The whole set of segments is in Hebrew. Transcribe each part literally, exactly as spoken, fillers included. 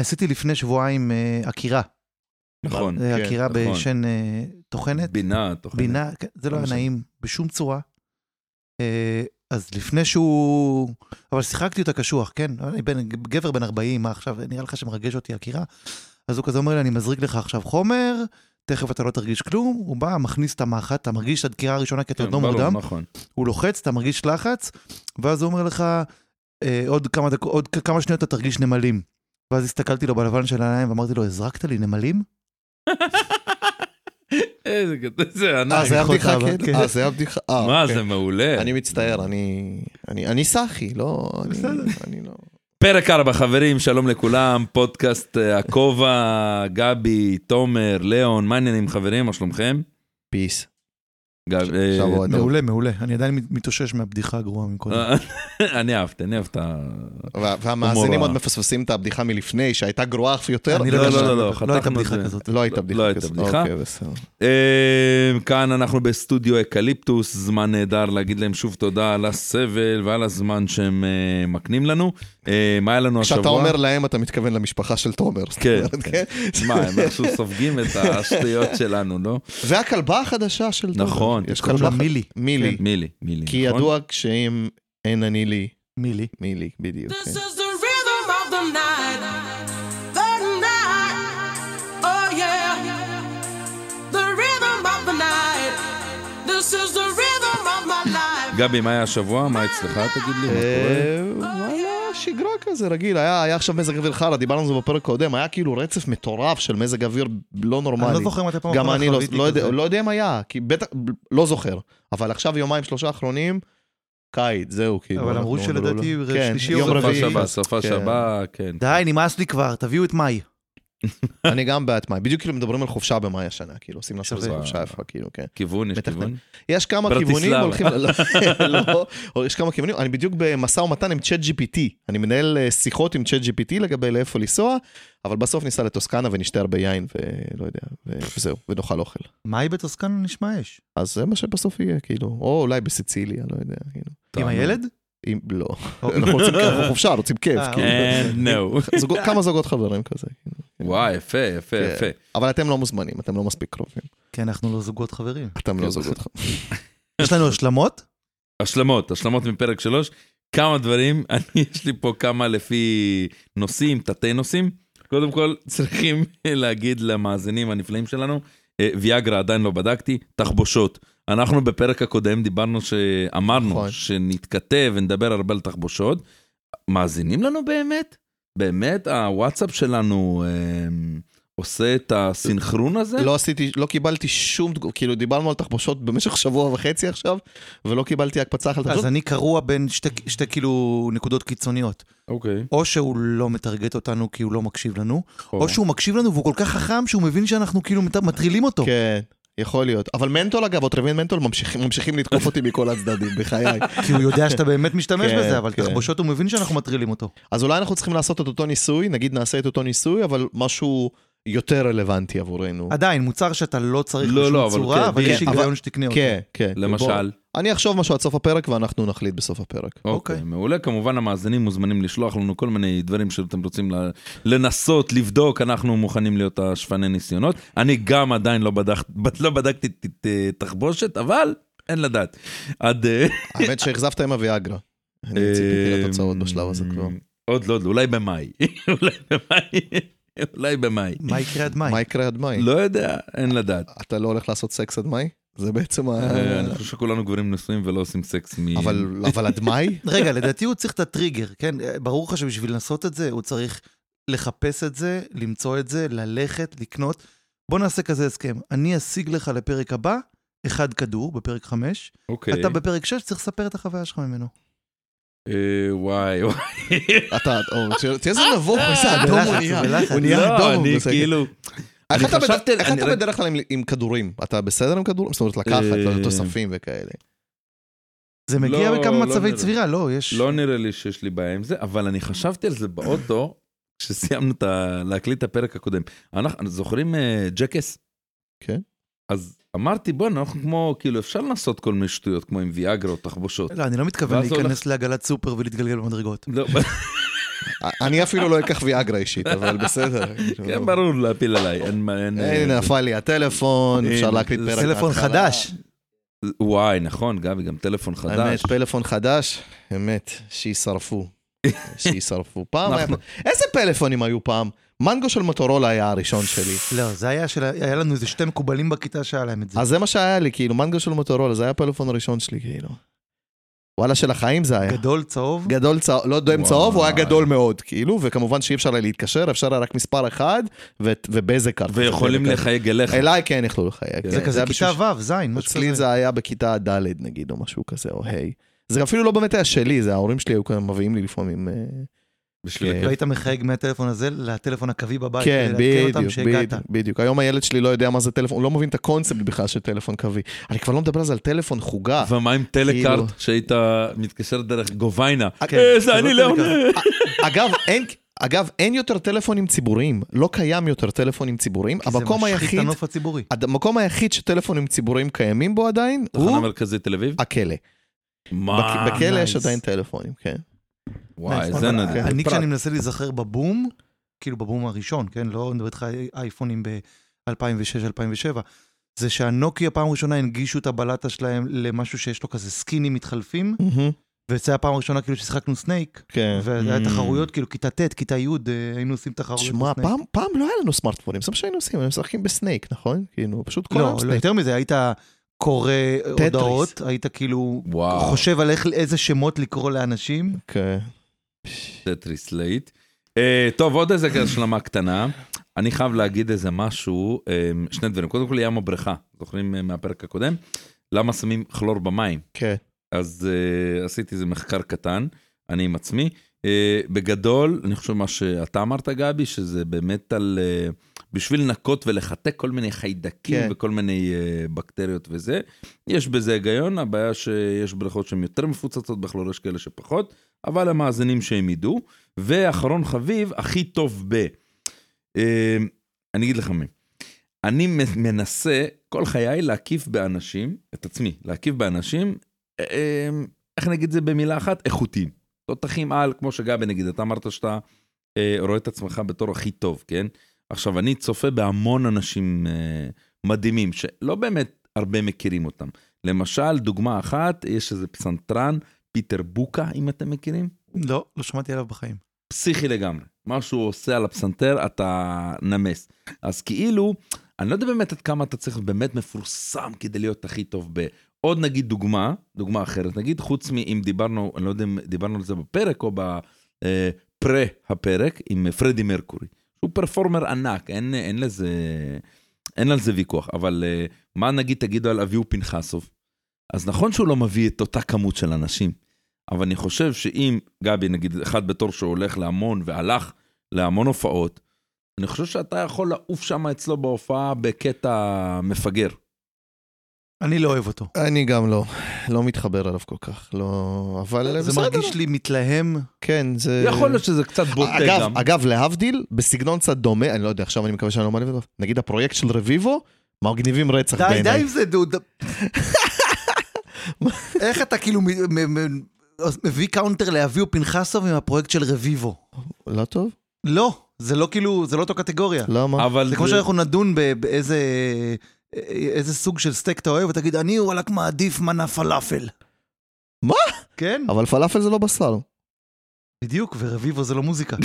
עשיתי לפני שבועיים עקירה. נכון. עקירה בשן תוכנת. בינה תוכנת. בינה, זה לא היה נעים בשום צורה. אז לפני שהוא... אבל שיחקתי אותה קשוח, כן? גבר בן ארבעים, מה עכשיו? נראה לך שמרגש אותי עקירה? אז הוא כזה אומר לי, אני מזריק לך עכשיו חומר, תכף אתה לא תרגיש כלום, הוא בא, מכניס את המחט, אתה מרגיש את הדקירה הראשונה, כי אתה עוד לא מורדם, הוא לוחץ, אתה מרגיש לחץ, ואז הוא אומר לך, עוד כמה שניות אתה תרגיש נמלים. ואז הסתכלתי לו בלבן של העיניים, ואמרתי לו, הזרקת לי נמלים? איזה גדול, זה ענק. אה, זה היה בדיחה, כן. אה, זה היה בדיחה. מה, זה מעולה. אני מצטער, אני סחי, לא... אני לא... פרק ארבע, חברים, שלום לכולם, פודקאסט הכובע, גבי, תומר, לאון, מה העניינים חברים, מה שלומכם? פיס. מעולה, מעולה, אני עדיין מתאושש מהבדיחה הגרועה מקודם. אני אהבת, אני אהבת. והמאזינים עוד מפספסים את הבדיחה מלפני, שהייתה גרועה אף יותר. לא, לא, לא, לא הייתה בדיחה כזאת. לא הייתה בדיחה כזאת. אוקיי, בסדר. כאן אנחנו בסטודיו אקליפטוס, זמן נהדר להגיד להם שוב תודה על הסבל ועל הזמן שהם מקנים לנו. מה היה לנו השבוע? כשאתה אומר להם, אתה מתכוון למשפחה של תומר. כן, מה, הם עכשיו סופגים את השטויות שלנו, לא? זה הכלבה החדשה של תומר. נכון. יש כלבה מילי. מילי. מילי, מילי. כי ידוע כשאם אין אני לי. מילי. מילי, בדיוק. This is the rhythm of the night. The night. Oh yeah. The rhythm of the night. This is the rhythm of my life. גבי, מה היה השבוע? מה אצלך? תגיד לי, מה קורה? מה היה? שגרה כזה, רגיל, היה, היה עכשיו מזג אוויר חלה, דיברנו על זה בפרק קודם, היה כאילו רצף מטורף של מזג אוויר לא נורמלי. אני לא זוכר אם אתה פעם אחרונה חוויתי כזה. לא יודע אם היה, כי בטח, לא זוכר. אבל עכשיו יומיים שלושה האחרונים, קיץ, זהו, כאילו. אבל אמרו שלדעתי שלישי יום רביעי. סופה שבה, סופה שבה, כן. די, נמאס לי כבר, תביאו את מאי. אני גם בעת מאי, בדיוק כאילו מדברים על חופשה במאי השנה, כאילו, עושים לעשות חופשה איפה, כאילו, כן. כיוון, יש כיוון? יש כמה כיוונים הולכים, לא, יש כמה כיוונים, אני בדיוק במסע ומתן עם צ'אט ג'י פי טי, אני מנהל שיחות עם צ'אט ג'י פי טי לגבי לאיפה לנסוע, אבל בסוף ניסע לטוסקנה ונשתה הרבה יין, ולא יודע, וזהו, ונאכל אוכל. מאי בטוסקנה נשמע אש? אז זה מה שבסוף יהיה, כאילו, או אולי בסיציליה, לא יודע, כאילו. עם הילד? לא, אנחנו רוצים כיף, חופשה, רוצים כיף. כמה זוגות חברים כזה. וואי, יפה, יפה, יפה. אבל אתם לא מוזמנים, אתם לא מספיק קרובים. כן, אנחנו לא זוגות חברים. אתם לא זוגות חברים. יש לנו השלמות? השלמות, השלמות מפרק שלוש. כמה דברים, יש לי פה כמה לפי נושאים, תתי נושאים. קודם כל, צריכים להגיד למאזינים הנפלאים שלנו, ויאגרה עדיין לא בדקתי, תחבושות. אנחנו בפרק הקודם דיברנו שאמרנו שנתכתב ונדבר הרבה על תחבושות. מאזינים לנו באמת? באמת הוואטסאפ שלנו עושה את הסינכרון הזה? לא עשיתי, לא קיבלתי שום, כאילו דיברנו על תחבושות במשך שבוע וחצי עכשיו, ולא קיבלתי הקפצה אחת. אז אני קרוע בין שתי כאילו נקודות קיצוניות. אוקיי. או שהוא לא מטרגט אותנו כי הוא לא מקשיב לנו, או שהוא מקשיב לנו והוא כל כך חכם שהוא מבין שאנחנו כאילו מטרילים אותו. כן. יכול להיות, אבל מנטול אגב, עוד רבין מנטול ממשיכים, ממשיכים לתקוף אותי מכל הצדדים, בחיי. כי הוא יודע שאתה באמת משתמש בזה, אבל תחבושות הוא מבין שאנחנו מטרילים אותו. אז אולי אנחנו צריכים לעשות את אותו ניסוי, נגיד נעשה את אותו ניסוי, אבל משהו יותר רלוונטי עבורנו. עדיין, מוצר שאתה לא צריך לשום צורה, אבל יש היגיון שתקנה אותו. כן, כן. למשל. אני אחשוב משהו עד סוף הפרק, ואנחנו נחליט בסוף הפרק. אוקיי, מעולה. כמובן, המאזינים מוזמנים לשלוח לנו כל מיני דברים שאתם רוצים לנסות, לבדוק. אנחנו מוכנים להיות השפני ניסיונות. אני גם עדיין לא בדקתי תחבושת, אבל אין לדעת. האמת שהחזבת עם הוויאגרה. אני ציפיתי לתוצאות בשלב הזה כבר. עוד לא, אולי במאי. אולי במאי. אולי במאי. מה יקרה עד מאי? מה יקרה עד מאי? לא יודע, אין לדעת. אתה לא הולך לעשות סקס עד מאי? זה בעצם... אני חושב שכולנו גברים נשואים ולא עושים סקס מ... אבל עד מאי? רגע, לדעתי הוא צריך את הטריגר, כן? ברור לך שבשביל לנסות את זה, הוא צריך לחפש את זה, למצוא את זה, ללכת, לקנות. בוא נעשה כזה הסכם. אני אשיג לך לפרק הבא, אחד כדור, בפרק חמש. אתה בפרק שש צריך לספר את החוויה שלך ממנו. וואי, וואי. אתה, תהיה זה נבוך, הוא נהיה אדום. לא, אני כאילו... איך אתה בדרך כלל עם כדורים? אתה בסדר עם כדורים? זאת אומרת, לקחת, תוספים וכאלה. זה מגיע בכמה מצבי צבירה, לא, יש... לא נראה לי שיש לי בעיה עם זה, אבל אני חשבתי על זה באוטו, כשסיימנו להקליט את הפרק הקודם. אנחנו זוכרים ג'קס? כן. אז... אמרתי, בוא, אנחנו כמו, כאילו, אפשר לעשות כל מיני שטויות, כמו עם ויאגרה או תחבושות. לא, אני לא מתכוון להיכנס לעגלת סופר ולהתגלגל במדרגות. לא, אני אפילו לא אקח ויאגרה אישית, אבל בסדר. כן, ברור להפיל עליי. הנה, נפל לי הטלפון, אפשר להקליט פרק. טלפון חדש. וואי, נכון, גבי, גם טלפון חדש. האמת, פלאפון חדש, אמת, שישרפו. שישרפו. פעם היה... איזה פלאפונים היו פעם? מנגו של מוטורולה היה הראשון שלי. לא, זה היה של... היה לנו איזה שתי מקובלים בכיתה שהיה להם את זה. אז זה מה שהיה לי, כאילו, מנגו של מוטורולה, זה היה הפלאפון הראשון שלי, כאילו. וואלה, של החיים זה היה. גדול צהוב? גדול צהוב, לא דוהם צהוב, הוא היה גדול מאוד, כאילו, וכמובן שאי אפשר להתקשר, אפשר רק מספר אחד, ובאיזה קרק. ויכולים לחייג אליך. אליי כן יכלו לחייג. זה כזה כיתה ו', זין, משהו כזה. אצלי זה היה בכיתה ד' נגיד, או משהו כזה, או היי. זה אפילו לא באמת היה שלי, זה ההורים שלי היו כאן מביאים לי לפעמים... והיית מחייג מהטלפון הזה לטלפון הקווי בבית. כן, בדיוק, בדיוק. היום הילד שלי לא יודע מה זה טלפון, הוא לא מבין את הקונספט בכלל של טלפון קווי. אני כבר לא מדבר על זה על טלפון חוגה. ומה עם טלקארט שהיית מתקשר דרך גוביינה? זה אני לאון. אגב, אין... אגב, אין יותר טלפונים ציבוריים, לא קיים יותר טלפונים ציבוריים, המקום היחיד, המקום היחיד שטלפונים ציבוריים קיימים בו עדיין, הוא... תחנה מרכזית תל אביב? הכלא. מה? בכלא יש עדיין טלפונים, כן. וואי, זה נדיר. אני כשאני מנסה להיזכר בבום, כאילו בבום הראשון, כן? לא נדבר איתך אייפונים ב-אלפיים ושש אלפיים ושבע, זה שהנוקיה פעם ראשונה הנגישו את הבלטה שלהם למשהו שיש לו כזה סקינים מתחלפים, ויצאה פעם ראשונה כאילו ששחקנו סנייק, והיה תחרויות כאילו כיתה ת', כיתה י', היינו עושים תחרויות בסנייק. תשמע, פעם לא היה לנו סמארטפונים, סתם שהיינו עושים, הם משחקים בסנייק, נכון? כאילו, פשוט כל היום סנייק. לא, יותר מזה, היית קורא הודעות, היית כאילו חושב על איזה שמות לקרוא לאנשים. כן. טטריס לייט. טוב, עוד איזה כזה שלמה קטנה. אני חייב להגיד איזה משהו, שני דברים. קודם כל, ים הבריכה. זוכרים מהפרק הקודם? למה שמים חלור במים? כן. אז uh, עשיתי איזה מחקר קטן, אני עם עצמי. Uh, בגדול, אני חושב מה שאתה אמרת, גבי, שזה באמת על... Uh, בשביל לנקות ולחתק כל מיני חיידקים, כן. וכל מיני uh, בקטריות וזה. יש בזה היגיון, הבעיה שיש בריכות שהן יותר מפוצצות, בכלור יש כאלה שפחות, אבל המאזינים שהם ידעו. ואחרון חביב, הכי טוב ב... Uh, אני אגיד לך מי. אני מנסה כל חיי להקיף באנשים, את עצמי, להקיף באנשים... איך נגיד זה במילה אחת? איכותיים. תותחים על, כמו שגבי נגיד, אתה אמרת שאתה רואה את עצמך בתור הכי טוב, כן? עכשיו, אני צופה בהמון אנשים מדהימים, שלא באמת הרבה מכירים אותם. למשל, דוגמה אחת, יש איזה פסנתרן, פיטר בוקה, אם אתם מכירים? לא, לא שמעתי עליו בחיים. פסיכי לגמרי. מה שהוא עושה על הפסנתר, אתה נמס. אז כאילו, אני לא יודע באמת עד כמה אתה צריך באמת מפורסם כדי להיות הכי טוב ב... עוד נגיד דוגמה, דוגמה אחרת, נגיד חוץ מאם דיברנו, אני לא יודע אם דיברנו על זה בפרק או בפרה הפרק עם פרדי מרקורי, שהוא פרפורמר ענק, אין, אין לזה, אין על זה ויכוח, אבל מה נגיד תגידו על אביו פנחסוב? אז נכון שהוא לא מביא את אותה כמות של אנשים, אבל אני חושב שאם גבי נגיד אחד בתור שהולך להמון והלך להמון הופעות, אני חושב שאתה יכול לעוף שם אצלו בהופעה בקטע מפגר. אני לא אוהב אותו. אני גם לא, לא מתחבר עליו כל כך, לא, אבל... זה מרגיש לי מתלהם. כן, זה... יכול להיות שזה קצת בוטה גם. אגב, להבדיל, בסגנון קצת דומה, אני לא יודע, עכשיו אני מקווה שאני לא מעליב, נגיד הפרויקט של רביבו, מגניבים רצח בעיניי. די, די, זה דוד. איך אתה כאילו מביא קאונטר להביאו פנחסוב עם הפרויקט של רביבו? לא טוב? לא, זה לא כאילו, זה לא אותו קטגוריה. למה? זה כמו שאנחנו נדון באיזה... איזה סוג של סטייק אתה אוהב, ותגיד, אני הוא עלק מעדיף מנה פלאפל. מה? כן. אבל פלאפל זה לא בשר. בדיוק, ורביבו זה לא מוזיקה.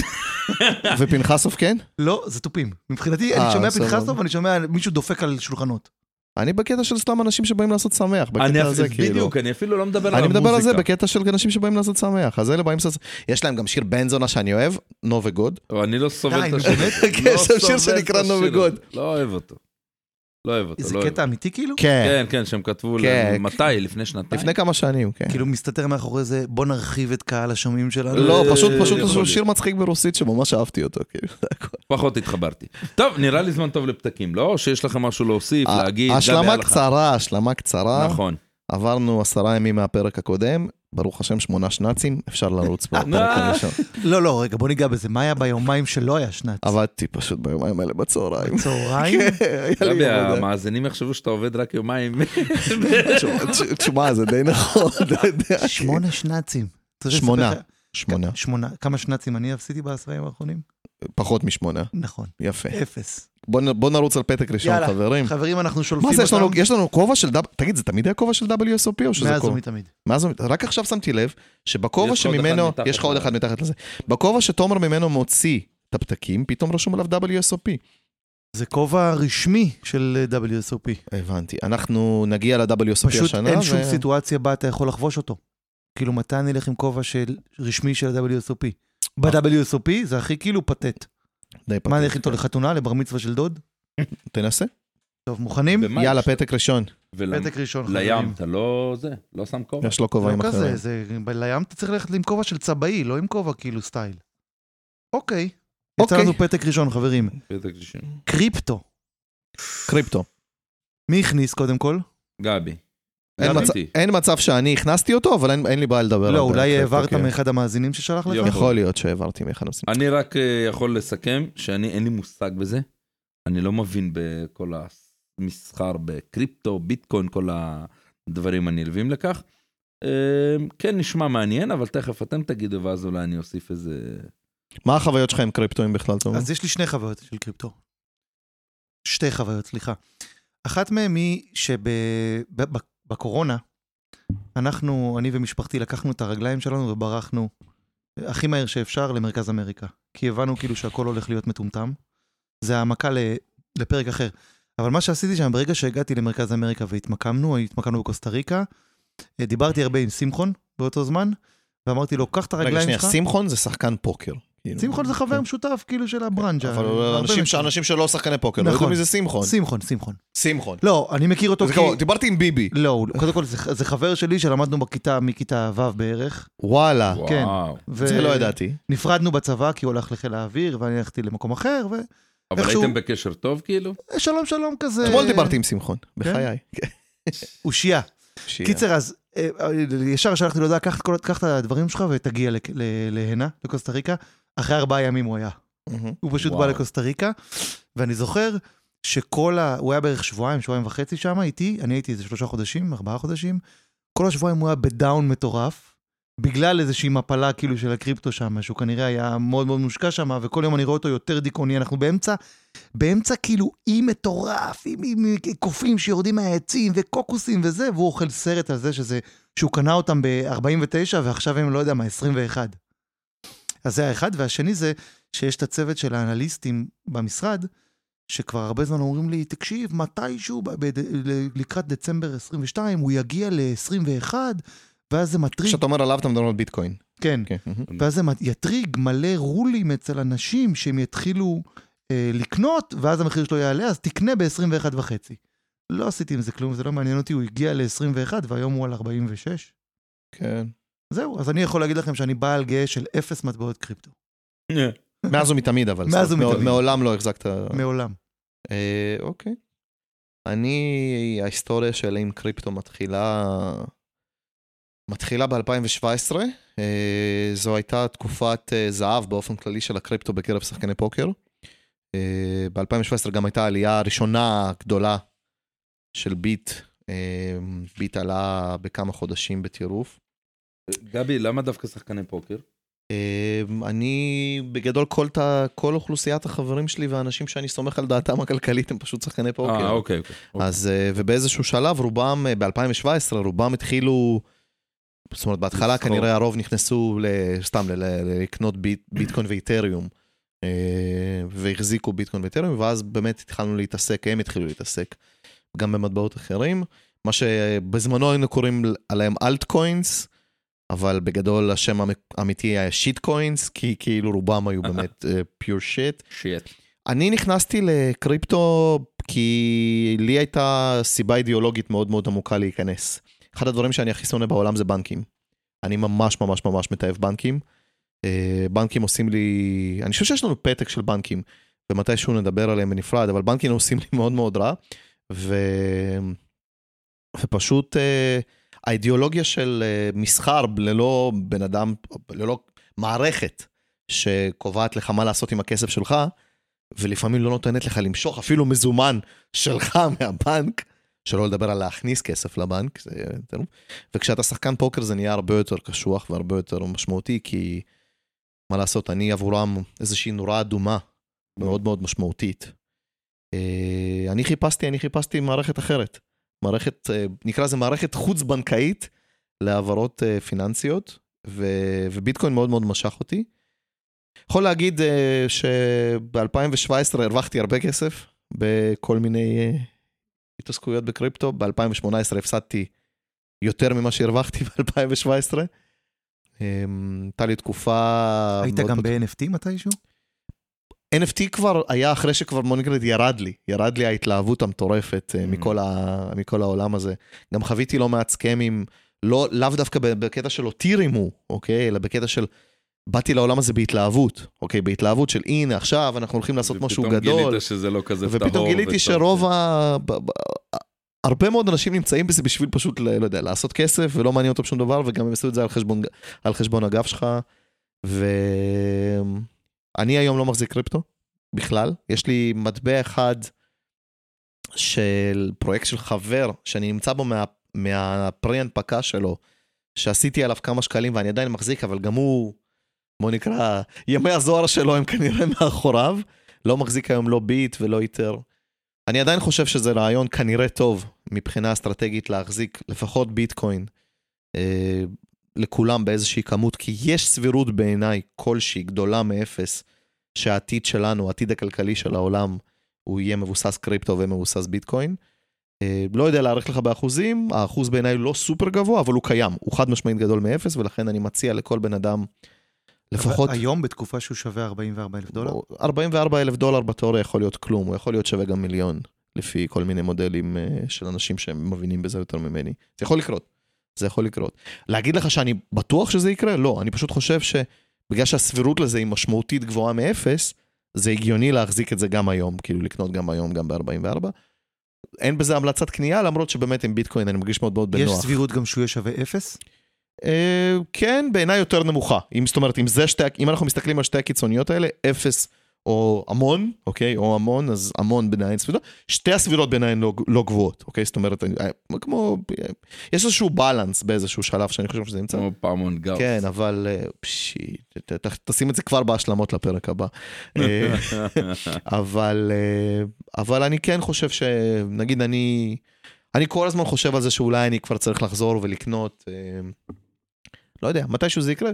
ופנחסוף כן? לא, זה טופים. מבחינתי, אני שומע פנחסוף, ואני שומע מישהו דופק על שולחנות. אני בקטע של סתם אנשים שבאים לעשות שמח. בדיוק, אני אפילו לא מדבר על המוזיקה. אני מדבר על זה בקטע של אנשים שבאים לעשות שמח. אז אלה באים... יש להם גם שיר בן זונה שאני אוהב, נו וגוד. אני לא סובל את השיר. לא אוהב אותו. זה קטע אמיתי כאילו? כן, כן, שהם כתבו מתי, לפני שנתיים. לפני כמה שנים, כן. כאילו מסתתר מאחורי זה, בוא נרחיב את קהל השומעים שלנו. לא, פשוט פשוט שיר מצחיק ברוסית שממש אהבתי אותו, כאילו. פחות התחברתי. טוב, נראה לי זמן טוב לפתקים, לא? שיש לכם משהו להוסיף, להגיד. השלמה קצרה, השלמה קצרה. נכון. עברנו עשרה ימים מהפרק הקודם, ברוך השם שמונה שנצים, אפשר לרוץ פה בפרק הראשון. לא, לא, רגע, בוא ניגע בזה, מה היה ביומיים שלא היה שנץ? עבדתי פשוט ביומיים האלה בצהריים. בצהריים? רבי, המאזינים יחשבו שאתה עובד רק יומיים. תשמע, זה די נכון. שמונה שנצים. שמונה. שמונה. שמונה. כמה שנצים אני עשיתי בעשרים האחרונים? פחות משמונה. נכון. יפה. אפס. בוא נרוץ על פתק ראשון, יאללה, חברים. חברים, אנחנו שולפים אותם. מה זה, יש לנו כובע של W S O P, תגיד, זה תמיד היה כובע של W S O P או שזה כובע? מאז ומתמיד. מאז ומתמיד. רק עכשיו שמתי לב, שבכובע שממנו, יש לך עוד אחד מתחת לזה, בכובע שתומר ממנו מוציא את הפתקים, פתאום רשום עליו W S O P. זה כובע רשמי של W S O P. הבנתי. אנחנו נגיע ל-W S O P השנה. פשוט אין שום סיטואציה בה אתה יכול לחבוש אותו. כאילו מתי אני אלך עם כובע רשמי של W S O P. ב-W S O P זה הכי כאילו פטט. מה נלך איתו לחתונה, לבר מצווה של דוד? תנסה. טוב, מוכנים? יאללה, פתק ראשון. פתק ראשון. לים, אתה לא זה, לא שם כובע. יש לו כובעים אחרים. לים אתה צריך ללכת עם כובע של צבאי, לא עם כובע כאילו סטייל. אוקיי. יצרנו פתק ראשון, חברים. פתק ראשון. קריפטו. קריפטו. מי הכניס קודם כל? גבי. אין מצב שאני הכנסתי אותו, אבל אין לי בעיה לדבר. לא, אולי העברת מאחד המאזינים ששלח לך? יכול להיות שהעברתי מאחד המאזינים. אני רק יכול לסכם שאני אין לי מושג בזה. אני לא מבין בכל המסחר בקריפטו, ביטקוין, כל הדברים הנלווים לכך. כן, נשמע מעניין, אבל תכף אתם תגידו, ואז אולי אני אוסיף איזה... מה החוויות שלך עם קריפטו, אם בכלל? אז יש לי שני חוויות של קריפטו. שתי חוויות, סליחה. אחת מהם היא שב... בקורונה, אנחנו, אני ומשפחתי, לקחנו את הרגליים שלנו וברחנו הכי מהר שאפשר למרכז אמריקה. כי הבנו כאילו שהכל הולך להיות מטומטם. זה העמקה לפרק אחר. אבל מה שעשיתי שם, ברגע שהגעתי למרכז אמריקה והתמקמנו, התמקמנו בקוסטה ריקה, דיברתי הרבה עם סימחון באותו זמן, ואמרתי לו, קח את הרגליים שלך. סימחון זה שחקן פוקר. סימחון זה חבר משותף כאילו של הברנג'ה. אבל אנשים שלא שחקני פוקר, לא יודעים מי זה סימחון. סימחון, סימחון. סימחון. לא, אני מכיר אותו כי... דיברתי עם ביבי. לא, קודם כל זה חבר שלי שלמדנו בכיתה, מכיתה ו' בערך. וואלה. כן. זה לא ידעתי. נפרדנו בצבא כי הוא הולך לחיל האוויר, ואני הלכתי למקום אחר, ו... אבל הייתם בקשר טוב כאילו? שלום שלום כזה. אתמול דיברתי עם סימחון, בחיי. הוא שיעה. קיצר אז... ישר שלחתי לו, קח את הדברים שלך ותגיע להנה, לקוסטה ריקה. אחרי ארבעה ימים הוא היה. הוא פשוט בא לקוסטה ריקה, ואני זוכר שכל ה... הוא היה בערך שבועיים, שבועיים וחצי שם איתי, אני הייתי איזה שלושה חודשים, ארבעה חודשים, כל השבועיים הוא היה בדאון מטורף, בגלל איזושהי מפלה כאילו של הקריפטו שם, שהוא כנראה היה מאוד מאוד מושקע שם, וכל יום אני רואה אותו יותר דיכאוני, אנחנו באמצע, באמצע כאילו אי מטורף, עם קופים שיורדים מהעצים, וקוקוסים וזה, והוא אוכל סרט על זה שזה, שהוא קנה אותם ב-ארבעים ותשע, ועכשיו הם לא יודע מה, עשרים ואחת. אז זה האחד, והשני זה שיש את הצוות של האנליסטים במשרד, שכבר הרבה זמן אומרים לי, תקשיב, מתישהו, לקראת דצמבר עשרים ושתיים, הוא יגיע ל-עשרים ואחת, ואז זה מטריג... כשאתה אומר עליו, אתה מדבר על ביטקוין. כן, ואז זה יטריג מלא רולים אצל אנשים, שהם יתחילו לקנות, ואז המחיר שלו יעלה, אז תקנה ב-עשרים ואחת וחצי. לא עשיתי עם זה כלום, זה לא מעניין אותי, הוא הגיע ל-עשרים ואחת, והיום הוא על ארבעים ושש. כן. זהו, אז אני יכול להגיד לכם שאני בעל גאה של אפס מטבעות קריפטו. מאז ומתמיד, אבל. מאז ומתמיד. מעולם לא החזקת... מעולם. אוקיי. אני, ההיסטוריה שלי עם קריפטו מתחילה... מתחילה ב-אלפיים שבע עשרה. זו הייתה תקופת זהב באופן כללי של הקריפטו בקרב שחקני פוקר. ב-אלפיים שבע עשרה גם הייתה העלייה הראשונה הגדולה של ביט. ביט עלה בכמה חודשים בטירוף. גבי, למה דווקא שחקני פוקר? אני, בגדול, כל אוכלוסיית החברים שלי והאנשים שאני סומך על דעתם הכלכלית הם פשוט שחקני פוקר. אוקיי. אז, ובאיזשהו שלב, רובם, ב-אלפיים שבע עשרה, רובם התחילו, זאת אומרת, בהתחלה כנראה הרוב נכנסו סתם לקנות ביטקוין ואיתריום, והחזיקו ביטקוין ואיתריום, ואז באמת התחלנו להתעסק, הם התחילו להתעסק, גם במטבעות אחרים, מה שבזמנו היינו קוראים עליהם אלטקוינס, אבל בגדול השם האמיתי היה שיט קוינס, כי כאילו רובם היו באמת פיור שיט. שיט. אני נכנסתי לקריפטו כי לי הייתה סיבה אידיאולוגית מאוד מאוד עמוקה להיכנס. אחד הדברים שאני הכי שונא בעולם זה בנקים. אני ממש ממש ממש מתאהב בנקים. בנקים עושים לי... אני חושב שיש לנו פתק של בנקים, ומתישהו נדבר עליהם בנפרד, אבל בנקים עושים לי מאוד מאוד רע, ו... ופשוט... האידיאולוגיה של מסחר ללא בן אדם, ללא מערכת שקובעת לך מה לעשות עם הכסף שלך, ולפעמים לא נותנת לך למשוך אפילו מזומן שלך מהבנק, שלא לדבר על להכניס כסף לבנק, זה, וכשאתה שחקן פוקר זה נהיה הרבה יותר קשוח והרבה יותר משמעותי, כי מה לעשות, אני עבורם איזושהי נורה אדומה, מאוד מאוד משמעותית. אני חיפשתי, אני חיפשתי מערכת אחרת, מערכת, נקרא זה מערכת חוץ-בנקאית להעברות פיננסיות, וביטקוין מאוד מאוד משך אותי. יכול להגיד שב-אלפיים שבע עשרה הרווחתי הרבה כסף, בכל מיני התעסקויות בקריפטו, ב-אלפיים שמונה עשרה הפסדתי יותר ממה שהרווחתי ב-אלפיים שבע עשרה, הייתה לי תקופה... היית גם ב-אן אף טי מתישהו? אן אף טי כבר היה אחרי שכבר מונגרד ירד לי, ירד לי ההתלהבות המטורפת מכל, ה, מכל העולם הזה. גם חוויתי לא מעט סקמים, לא, לאו דווקא בקטע של אותי רימו, אוקיי? אלא בקטע של, באתי לעולם הזה בהתלהבות, אוקיי? בהתלהבות של, הנה, עכשיו אנחנו הולכים לעשות משהו גדול. ופתאום גיליתי שזה לא כזה פתאום. ופתאום גיליתי שרוב ה... הרבה מאוד אנשים נמצאים בזה בשביל פשוט, לא יודע, לעשות כסף, ולא מעניין אותו בשום דבר, וגם הם עשו את זה על חשבון, על חשבון הגב שלך, ו... אני היום לא מחזיק קריפטו, בכלל. יש לי מטבע אחד של פרויקט של חבר, שאני נמצא בו מה, מהפרי הנפקה שלו, שעשיתי עליו כמה שקלים, ואני עדיין מחזיק, אבל גם הוא, בוא נקרא, ימי הזוהר שלו הם כנראה מאחוריו, לא מחזיק היום לא ביט ולא יותר. אני עדיין חושב שזה רעיון כנראה טוב, מבחינה אסטרטגית להחזיק לפחות ביטקוין, אה, לכולם באיזושהי כמות, כי יש סבירות בעיניי כלשהי גדולה מאפס, שהעתיד שלנו, העתיד הכלכלי של העולם, הוא יהיה מבוסס קריפטו ומבוסס ביטקוין. לא יודע להערך לך באחוזים, האחוז בעיניי לא סופר גבוה, אבל הוא קיים, הוא חד משמעית גדול מאפס, ולכן אני מציע לכל בן אדם, לפחות... היום בתקופה שהוא שווה ארבעים וארבעה אלף דולר? ארבעים וארבעה אלף דולר בתיאוריה יכול להיות כלום, הוא יכול להיות שווה גם מיליון, לפי כל מיני מודלים של אנשים שהם מבינים בזה יותר ממני. זה יכול לקרות. זה יכול לקרות. להגיד לך שאני בטוח שזה יקרה? לא, אני פשוט חושב שבגלל שהסבירות לזה היא משמעותית גבוהה מאפס, זה הגיוני להחזיק את זה גם היום, כאילו לקנות גם היום, גם ב-ארבעים וארבע. אין בזה המלצת קנייה, למרות שבאמת עם ביטקוין אני מרגיש מאוד מאוד בנוח. יש סבירות גם שהוא יהיה שווה אפס? כן, בעיניי יותר נמוכה. זאת אומרת, אם אנחנו מסתכלים על שתי הקיצוניות האלה, אפס או המון, אוקיי, או המון, אז המון ביניים סבירות, שתי הסבירות ביניים לא, לא גבוהות, אוקיי, זאת אומרת, אני, כמו, יש איזשהו בלנס באיזשהו שלב שאני חושב שזה נמצא. כמו פעמון גאוס. כן, אבל, פשי, ת, ת, תשים את זה כבר בהשלמות לפרק הבא. אבל, אבל אני כן חושב ש, נגיד, אני, אני כל הזמן חושב על זה שאולי אני כבר צריך לחזור ולקנות, לא יודע, מתישהו זה יקרה.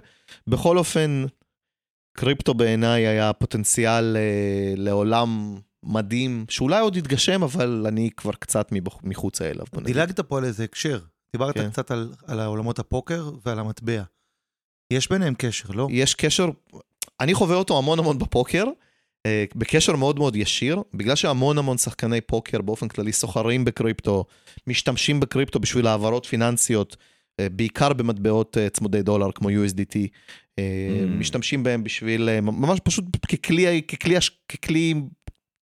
בכל אופן, קריפטו בעיניי היה פוטנציאל לעולם מדהים, שאולי עוד יתגשם, אבל אני כבר קצת מחוץ אליו. דילגת פה על איזה הקשר. דיברת קצת על העולמות הפוקר ועל המטבע. יש ביניהם קשר, לא? יש קשר, אני חווה אותו המון המון בפוקר, בקשר מאוד מאוד ישיר, בגלל שהמון המון שחקני פוקר באופן כללי סוחרים בקריפטו, משתמשים בקריפטו בשביל העברות פיננסיות, בעיקר במטבעות צמודי דולר כמו יו אס די טי, משתמשים בהם בשביל, ממש פשוט ככלי, ככלי, ככלי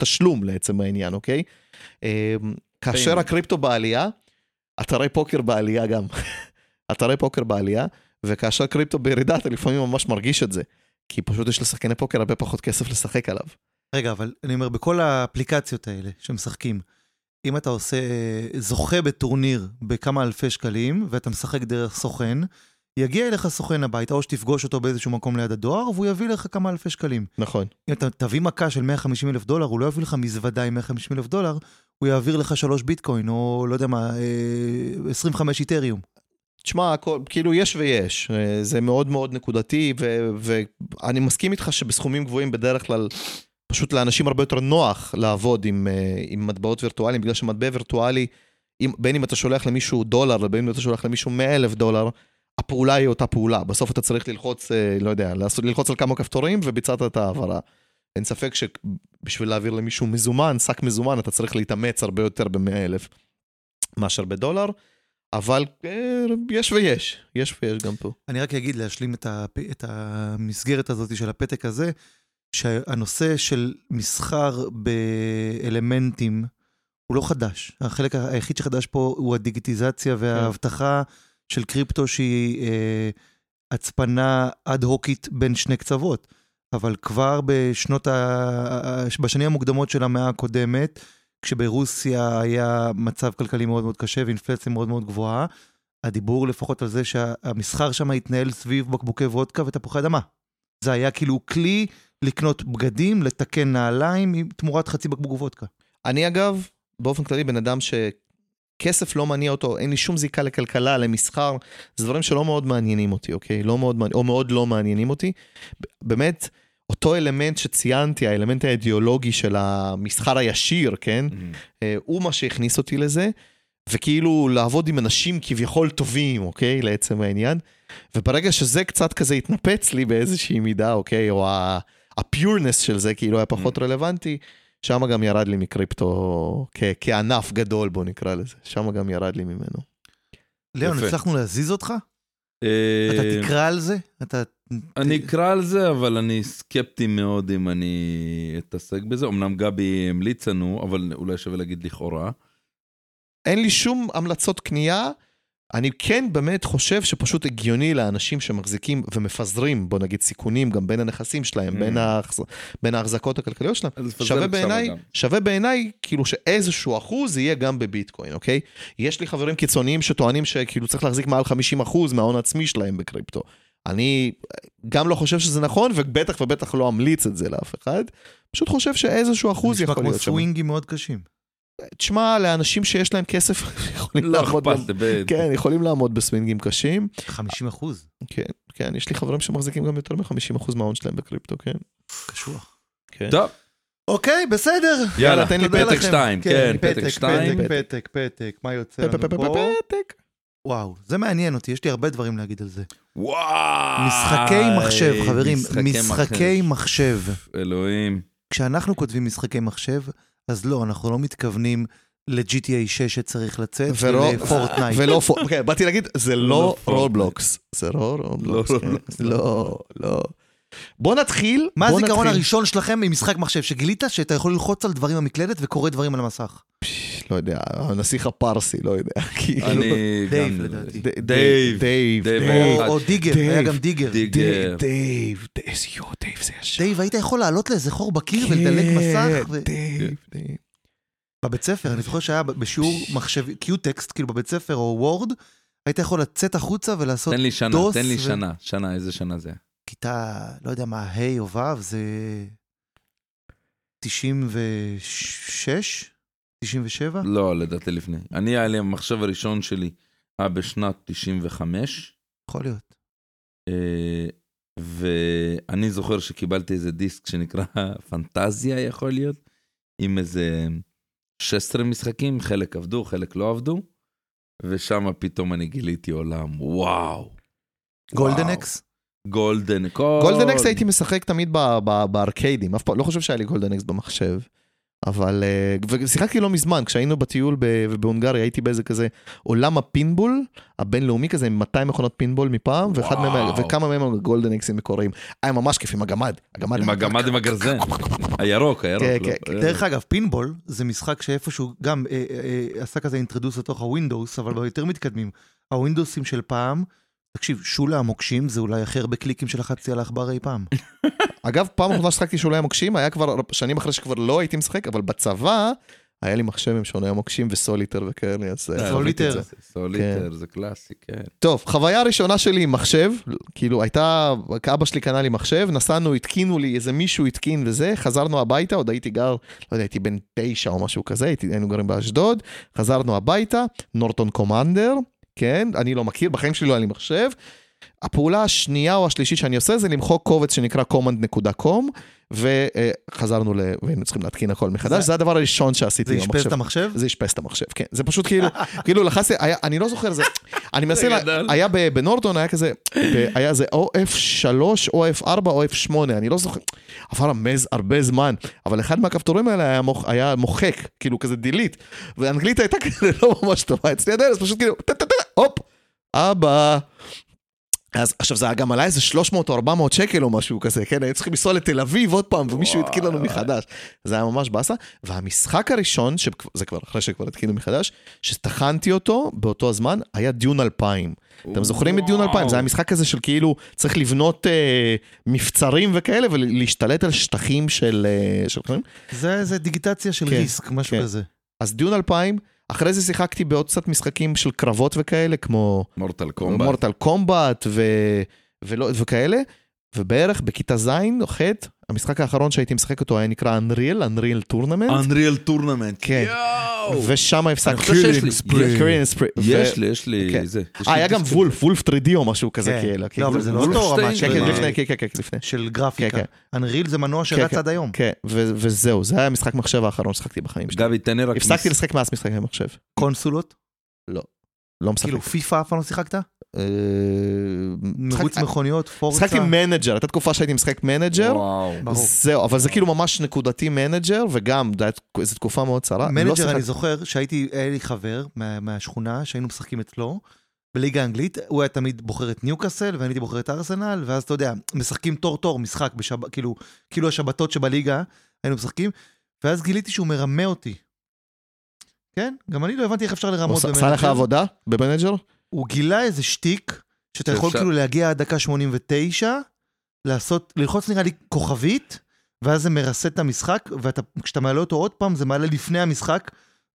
תשלום לעצם העניין, אוקיי? כאשר הקריפטו בעלייה, אתרי פוקר בעלייה גם, אתרי פוקר בעלייה, וכאשר קריפטו בירידה, אתה לפעמים ממש מרגיש את זה, כי פשוט יש לשחקני פוקר הרבה פחות כסף לשחק עליו. רגע, אבל אני אומר, בכל האפליקציות האלה שמשחקים, אם אתה עושה, זוכה בטורניר בכמה אלפי שקלים, ואתה משחק דרך סוכן, יגיע אליך סוכן הביתה, או שתפגוש אותו באיזשהו מקום ליד הדואר, והוא יביא לך כמה אלפי שקלים. נכון. אם אתה תביא מכה של מאה וחמישים אלף דולר, הוא לא יביא לך מזוודה עם מאה וחמישים אלף דולר, הוא יעביר לך שלוש ביטקוין, או לא יודע מה, עשרים וחמש איתריום. תשמע, כאילו יש ויש. זה מאוד מאוד נקודתי, ואני מסכים איתך שבסכומים גבוהים בדרך כלל... פשוט לאנשים הרבה יותר נוח לעבוד עם, עם מטבעות וירטואליים, בגלל שמטבע וירטואלי, אם, בין אם אתה שולח למישהו דולר, ובין אם אתה שולח למישהו מאה אלף דולר, הפעולה היא אותה פעולה. בסוף אתה צריך ללחוץ, לא יודע, ללחוץ על כמה כפתורים, וביצעת את העברה. אין ספק שבשביל להעביר למישהו מזומן, שק מזומן, אתה צריך להתאמץ הרבה יותר ב-מאה אלף מאשר בדולר, אבל יש ויש, יש ויש גם פה. אני רק אגיד להשלים את, הפ... את המסגרת הזאת של הפתק הזה, שהנושא של מסחר באלמנטים הוא לא חדש. החלק היחיד שחדש פה הוא הדיגיטיזציה וההבטחה של קריפטו שהיא אה, הצפנה אד-הוקית בין שני קצוות. אבל כבר בשנות ה... בשנים המוקדמות של המאה הקודמת, כשברוסיה היה מצב כלכלי מאוד מאוד קשה ואינפלציה מאוד מאוד גבוהה, הדיבור לפחות על זה שהמסחר שם התנהל סביב בקבוקי וודקה ותפוחי אדמה. זה היה כאילו כלי לקנות בגדים, לתקן נעליים עם תמורת חצי בקבוק וודקה. אני אגב, באופן כללי בן אדם שכסף לא מעניין אותו, אין לי שום זיקה לכלכלה, למסחר, זה דברים שלא מאוד מעניינים אותי, אוקיי? לא מאוד, או מאוד לא מעניינים אותי. באמת, אותו אלמנט שציינתי, האלמנט האידיאולוגי של המסחר הישיר, כן? Mm-hmm. הוא מה שהכניס אותי לזה, וכאילו לעבוד עם אנשים כביכול טובים, אוקיי? לעצם העניין. וברגע שזה קצת כזה התנפץ לי באיזושהי מידה, אוקיי? או הפיורנס של זה, כאילו היה פחות mm-hmm. רלוונטי, שם גם ירד לי מקריפטו, כ- כענף גדול, בוא נקרא לזה. שם גם ירד לי ממנו. לאון, הצלחנו להזיז אותך? אתה תקרא על זה? אני אקרא על זה, אבל אני סקפטי מאוד אם אני אתעסק בזה. אמנם גבי המליץ לנו, אבל אולי שווה להגיד לכאורה. אין לי שום המלצות קנייה. אני כן באמת חושב שפשוט הגיוני לאנשים שמחזיקים ומפזרים, בוא נגיד סיכונים גם בין הנכסים שלהם, בין ההחזקות הכלכליות שלהם. שווה בעיניי כאילו שאיזשהו אחוז יהיה גם בביטקוין, אוקיי? יש לי חברים קיצוניים שטוענים שכאילו צריך להחזיק מעל חמישים אחוז מההון העצמי שלהם בקריפטו. אני גם לא חושב שזה נכון, ובטח ובטח לא אמליץ את זה לאף אחד. פשוט חושב שאיזשהו אחוז יכול להיות שם. סווינגים מאוד קשים. תשמע, לאנשים שיש להם כסף, יכולים לעמוד בסווינגים קשים. חמישים אחוז? כן, כן. יש לי חברים שמחזיקים גם יותר מ-חמישים אחוז מההון שלהם בקריפטו, כן. קשוח. טוב. אוקיי, בסדר. יאללה, תן לי פתק שתיים. כן, פתק שתיים. פתק, פתק, מה יוצא לנו פה? פתק. וואו, זה מעניין אותי, יש לי הרבה דברים להגיד על זה. וואו! משחקי מחשב, חברים, משחקי מחשב. אלוהים. כשאנחנו כותבים משחקי מחשב, אז לא, אנחנו לא מתכוונים ל-ג'י טי איי שש שצריך לצאת, ולפורטנייט. ולא, כן, באתי להגיד, זה לא רולבלוקס. זה לא רולבלוקס. לא, לא. בוא נתחיל. מה הזיכרון הראשון שלכם ממשחק מחשב? שגילית שאתה יכול ללחוץ על דברים במקלדת וקורא דברים על המסך. לא יודע, הנסיך הפרסי, לא יודע. אני גם לדעתי. דייב. דייב. או דיגר, היה גם דיגר. דיגר. דייב. איזה דייב זה ישר. דייב, היית יכול לעלות לאיזה חור בקיר ולדלק מסך. דייב, דייב. בבית ספר, אני זוכר שהיה בשיעור מחשב, קיוטקסט, כאילו בבית ספר או וורד, היית יכול לצאת החוצה ולעשות דוס. תן לי שנה, שנה, איזה שנה זה? כיתה, לא יודע מה, היי או וו, זה תשעים ושש? תשעים ושבע? לא, לדעתי לפני. אני היה לי המחשב הראשון שלי, היה בשנת תשעים וחמש. יכול להיות. ואני זוכר שקיבלתי איזה דיסק שנקרא פנטזיה, יכול להיות, עם איזה שש עשרה משחקים, חלק עבדו, חלק לא עבדו, ושם פתאום אני גיליתי עולם, וואו. גולדן אקס? גולדן, כל... גולדן אקס הייתי משחק תמיד בארקיידים, אף פעם, לא חושב שהיה לי גולדן אקס במחשב, אבל, ושיחקתי לא מזמן, כשהיינו בטיול בהונגריה, הייתי באיזה כזה עולם הפינבול, הבינלאומי כזה, עם מאתיים מכונות פינבול מפעם, וכמה מהם גולדן אקסים מקוראים, היה ממש כיף עם הגמד, עם הגמד עם הגרזן, הירוק, הירוק. דרך אגב, פינבול זה משחק שאיפשהו גם עשה כזה אינטרדוס לתוך הווינדוס, אבל ביותר מתקדמים, הווינדוסים של פעם, תקשיב, שולה המוקשים זה אולי אחר בקליקים של החצי על האחבר אי פעם. אגב, פעם אחרונה ששחקתי שולה המוקשים, היה כבר שנים אחרי שכבר לא הייתי משחק, אבל בצבא היה לי מחשב עם שולה המוקשים וסוליטר וכאלה. סוליטר. סוליטר, זה קלאסי, כן. טוב, חוויה הראשונה שלי עם מחשב, כאילו הייתה, אבא שלי קנה לי מחשב, נסענו, התקינו לי, איזה מישהו התקין וזה, חזרנו הביתה, עוד הייתי גר, לא יודע, הייתי בן תשע או משהו כזה, היינו גרים באשדוד, חזרנו הביתה, נורטון קומנדר, כן, אני לא מכיר, בחיים שלי לא היה לי מחשב. הפעולה השנייה או השלישית שאני עושה זה למחוק קובץ שנקרא command נקודה com, וחזרנו ל... והיינו צריכים להתקין הכל מחדש, זה הדבר הראשון שעשיתי במחשב. זה ישפס את המחשב? זה ישפס את המחשב, כן. זה פשוט כאילו, כאילו לחסתי, אני לא זוכר, אני מנסה, היה בנורטון, היה כזה, היה זה או אף שלוש, או אף ארבע, או אף שמונה, אני לא זוכר, עבר הרבה זמן, אבל אחד מהכפתורים האלה היה מוחק, כאילו כזה דילית, ואנגלית הייתה כזה לא ממש טובה, אצלי עדיין, אז פשוט כאילו, הופ, אבא, אז עכשיו זה היה גם עליי איזה שלוש מאות או ארבע מאות שקל או משהו כזה, כן, היו צריכים לנסוע לתל אביב עוד פעם, ומישהו התקיל לנו מחדש. זה היה ממש באסה, והמשחק הראשון, זה כבר אחרי שכבר התקילו מחדש, שתחנתי אותו באותו הזמן, היה דיון אלפיים. אתם זוכרים את דיון אלפיים? זה היה משחק כזה של כאילו, צריך לבנות מבצרים וכאלה, ולהשתלט על שטחים של... זה דיגיטציה של ריסק, משהו כזה. אז דיון אלפיים... אחרי זה שיחקתי בעוד קצת משחקים של קרבות וכאלה, כמו מורטל קומבט וכאלה, ובערך בכיתה זין, נוחת, המשחק האחרון שהייתי משחק אותו היה נקרא Unreal, Unreal Tournament. Unreal Tournament. כן. ושם הפסקתי. יש לי, יש לי זה. היה גם וולף, וולף תרי די או משהו כזה כאלה. לא, אבל זה לא אותו רמה. כן, לפני, כן, כן, לפני. של גרפיקה. Unreal זה מנוע שרץ עד היום. כן, וזהו, זה היה המשחק מחשב האחרון ששחקתי בחיים שלי. גבי, תן רק... הפסקתי לשחק מאז משחקי מחשב. קונסולות? לא. לא משחק. כאילו פיפה אף פעם לא שיחקת? מחוץ מכוניות, פורצה. משחקתי מנג'ר, הייתה תקופה שהייתי משחק מנג'ר, זהו, אבל זה כאילו ממש נקודתי מנג'ר, וגם, זו תקופה מאוד צרה. מנג'ר אני זוכר שהייתי, היה לי חבר מהשכונה, שהיינו משחקים אצלו, בליגה האנגלית, הוא היה תמיד בוחר את ניוקאסל, ואני הייתי בוחר את ארסנל, ואז אתה יודע, משחקים תור-תור, משחק, כאילו השבתות שבליגה, היינו משחקים, ואז גיליתי שהוא מרמה אותי. כן? גם אני לא הבנתי איך אפשר לרמות במנג'ר. עשה לך עבודה במנג'ר? הוא גילה איזה שטיק, שאתה יכול כאילו להגיע עד דקה שמונים ותשע, ללחוץ נראה לי כוכבית, ואז זה מרסה את המשחק, וכשאתה מעלה אותו עוד פעם, זה מעלה לפני המשחק,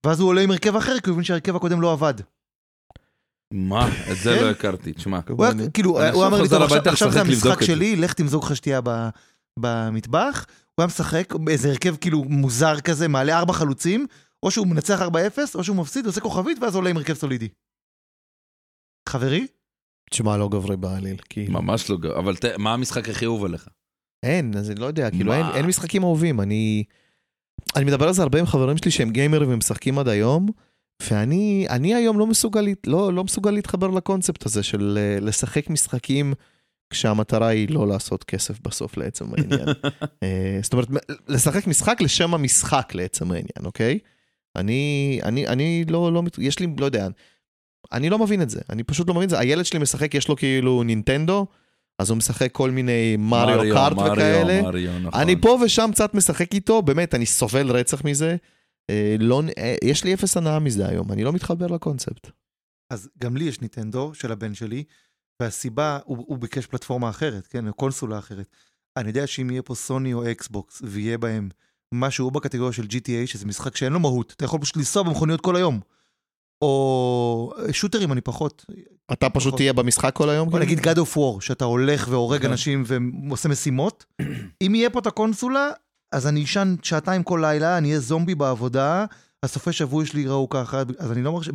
ואז הוא עולה עם הרכב אחר, כי הוא מבין שהרכב הקודם לא עבד. מה? את זה לא הכרתי, תשמע. כאילו, הוא אמר לי, עכשיו זה המשחק שלי, לך תמזוג חשתייה במטבח, הוא היה משחק, איזה הרכב כאילו מוזר כזה, מעלה ארבע חלוצים, או שהוא מנצח ארבע אפס, או שהוא מפסיד, עושה כוכבית, ואז עולה עם הרכב סולידי. חברי? תשמע, לא גברי בעליל. ממש לא גברי, אבל מה המשחק הכי אהוב עליך? אין, אז אני לא יודע, כאילו אין משחקים אהובים, אני אני מדבר על זה הרבה עם חברים שלי שהם גיימרים ומשחקים עד היום, ואני אני היום לא מסוגל, לא, לא מסוגל להתחבר לקונספט הזה של לשחק משחקים כשהמטרה היא לא לעשות כסף בסוף לעצם העניין. זאת אומרת, לשחק משחק לשם המשחק לעצם העניין, אוקיי? אני, אני, אני לא, לא, יש לי, לא יודע, אני לא מבין את זה, אני פשוט לא מבין את זה. הילד שלי משחק, יש לו כאילו נינטנדו, אז הוא משחק כל מיני מריו קארט וכאלה. אני פה ושם קצת משחק איתו, באמת, אני סובל רצח מזה. יש לי אפס הנאה מזה היום, אני לא מתחבר לקונספט. אז גם לי יש נינטנדו של הבן שלי, והסיבה, הוא ביקש פלטפורמה אחרת, כן, קונסולה אחרת. אני יודע שאם יהיה פה סוני או אקסבוקס, ויהיה בהם משהו בקטגוריה של ג'י טי איי, שזה משחק שאין לו מהות, אתה יכול פשוט לנסוע במכוניות כל היום. או שוטרים, אני פחות. אתה פשוט תהיה במשחק כל היום? או נגיד God of War, שאתה הולך והורג אנשים ועושה משימות. אם יהיה פה את הקונסולה, אז אני אשן שעתיים כל לילה, אני אהיה זומבי בעבודה, הסופי שבוע שלי יראו ככה, אז אני לא מרש...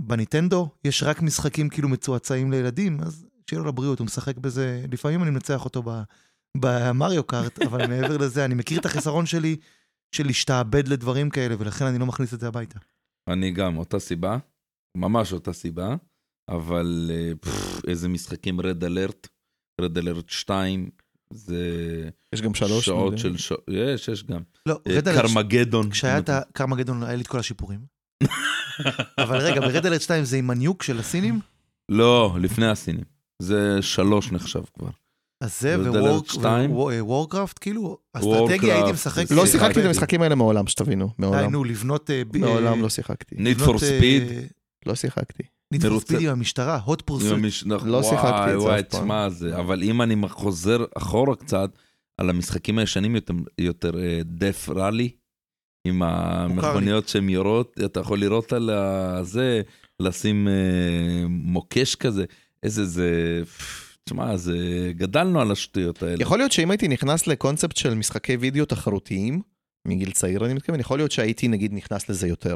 בניטנדו יש רק משחקים כאילו מצועצעים לילדים, אז שיהיה לו לבריאות, הוא משחק בזה, לפעמים אני מנצח אותו במריו קארט, אבל מעבר לזה, אני מכיר את החסרון שלי, של להשתעבד לדברים כאלה, ולכן אני לא מכניס את זה הביתה. אני גם, אותה סיבה, ממש אותה סיבה, אבל פרח, איזה משחקים, Red Alert, Red Alert שתיים, זה... יש גם שלוש. שעות של שעות, יש, יש גם. לא, Red Alert... קרמגדון. כשהיה את הקרמגדון, היה לי את כל השיפורים. אבל רגע, ב-Red Alert שתיים זה עם הניוק של הסינים? לא, לפני הסינים. זה שלוש נחשב כבר. אז זה ווורקראפט, כאילו, אסטרטגיה הייתי משחק... לא שיחקתי את המשחקים האלה מעולם, שתבינו, מעולם. היינו, לבנות... מעולם לא שיחקתי. Need for Speed? לא שיחקתי. Need for Speed עם המשטרה, hot pursuit. לא שיחקתי את זה. וואי, תשמע זה, אבל אם אני חוזר אחורה קצת, על המשחקים הישנים יותר, דף רלי, עם המכוניות שהן יורות, אתה יכול לראות על זה, לשים מוקש כזה, איזה זה... תשמע, אז גדלנו על השטויות האלה. יכול להיות שאם הייתי נכנס לקונספט של משחקי וידאו תחרותיים, מגיל צעיר אני מתכוון, יכול להיות שהייתי נגיד נכנס לזה יותר.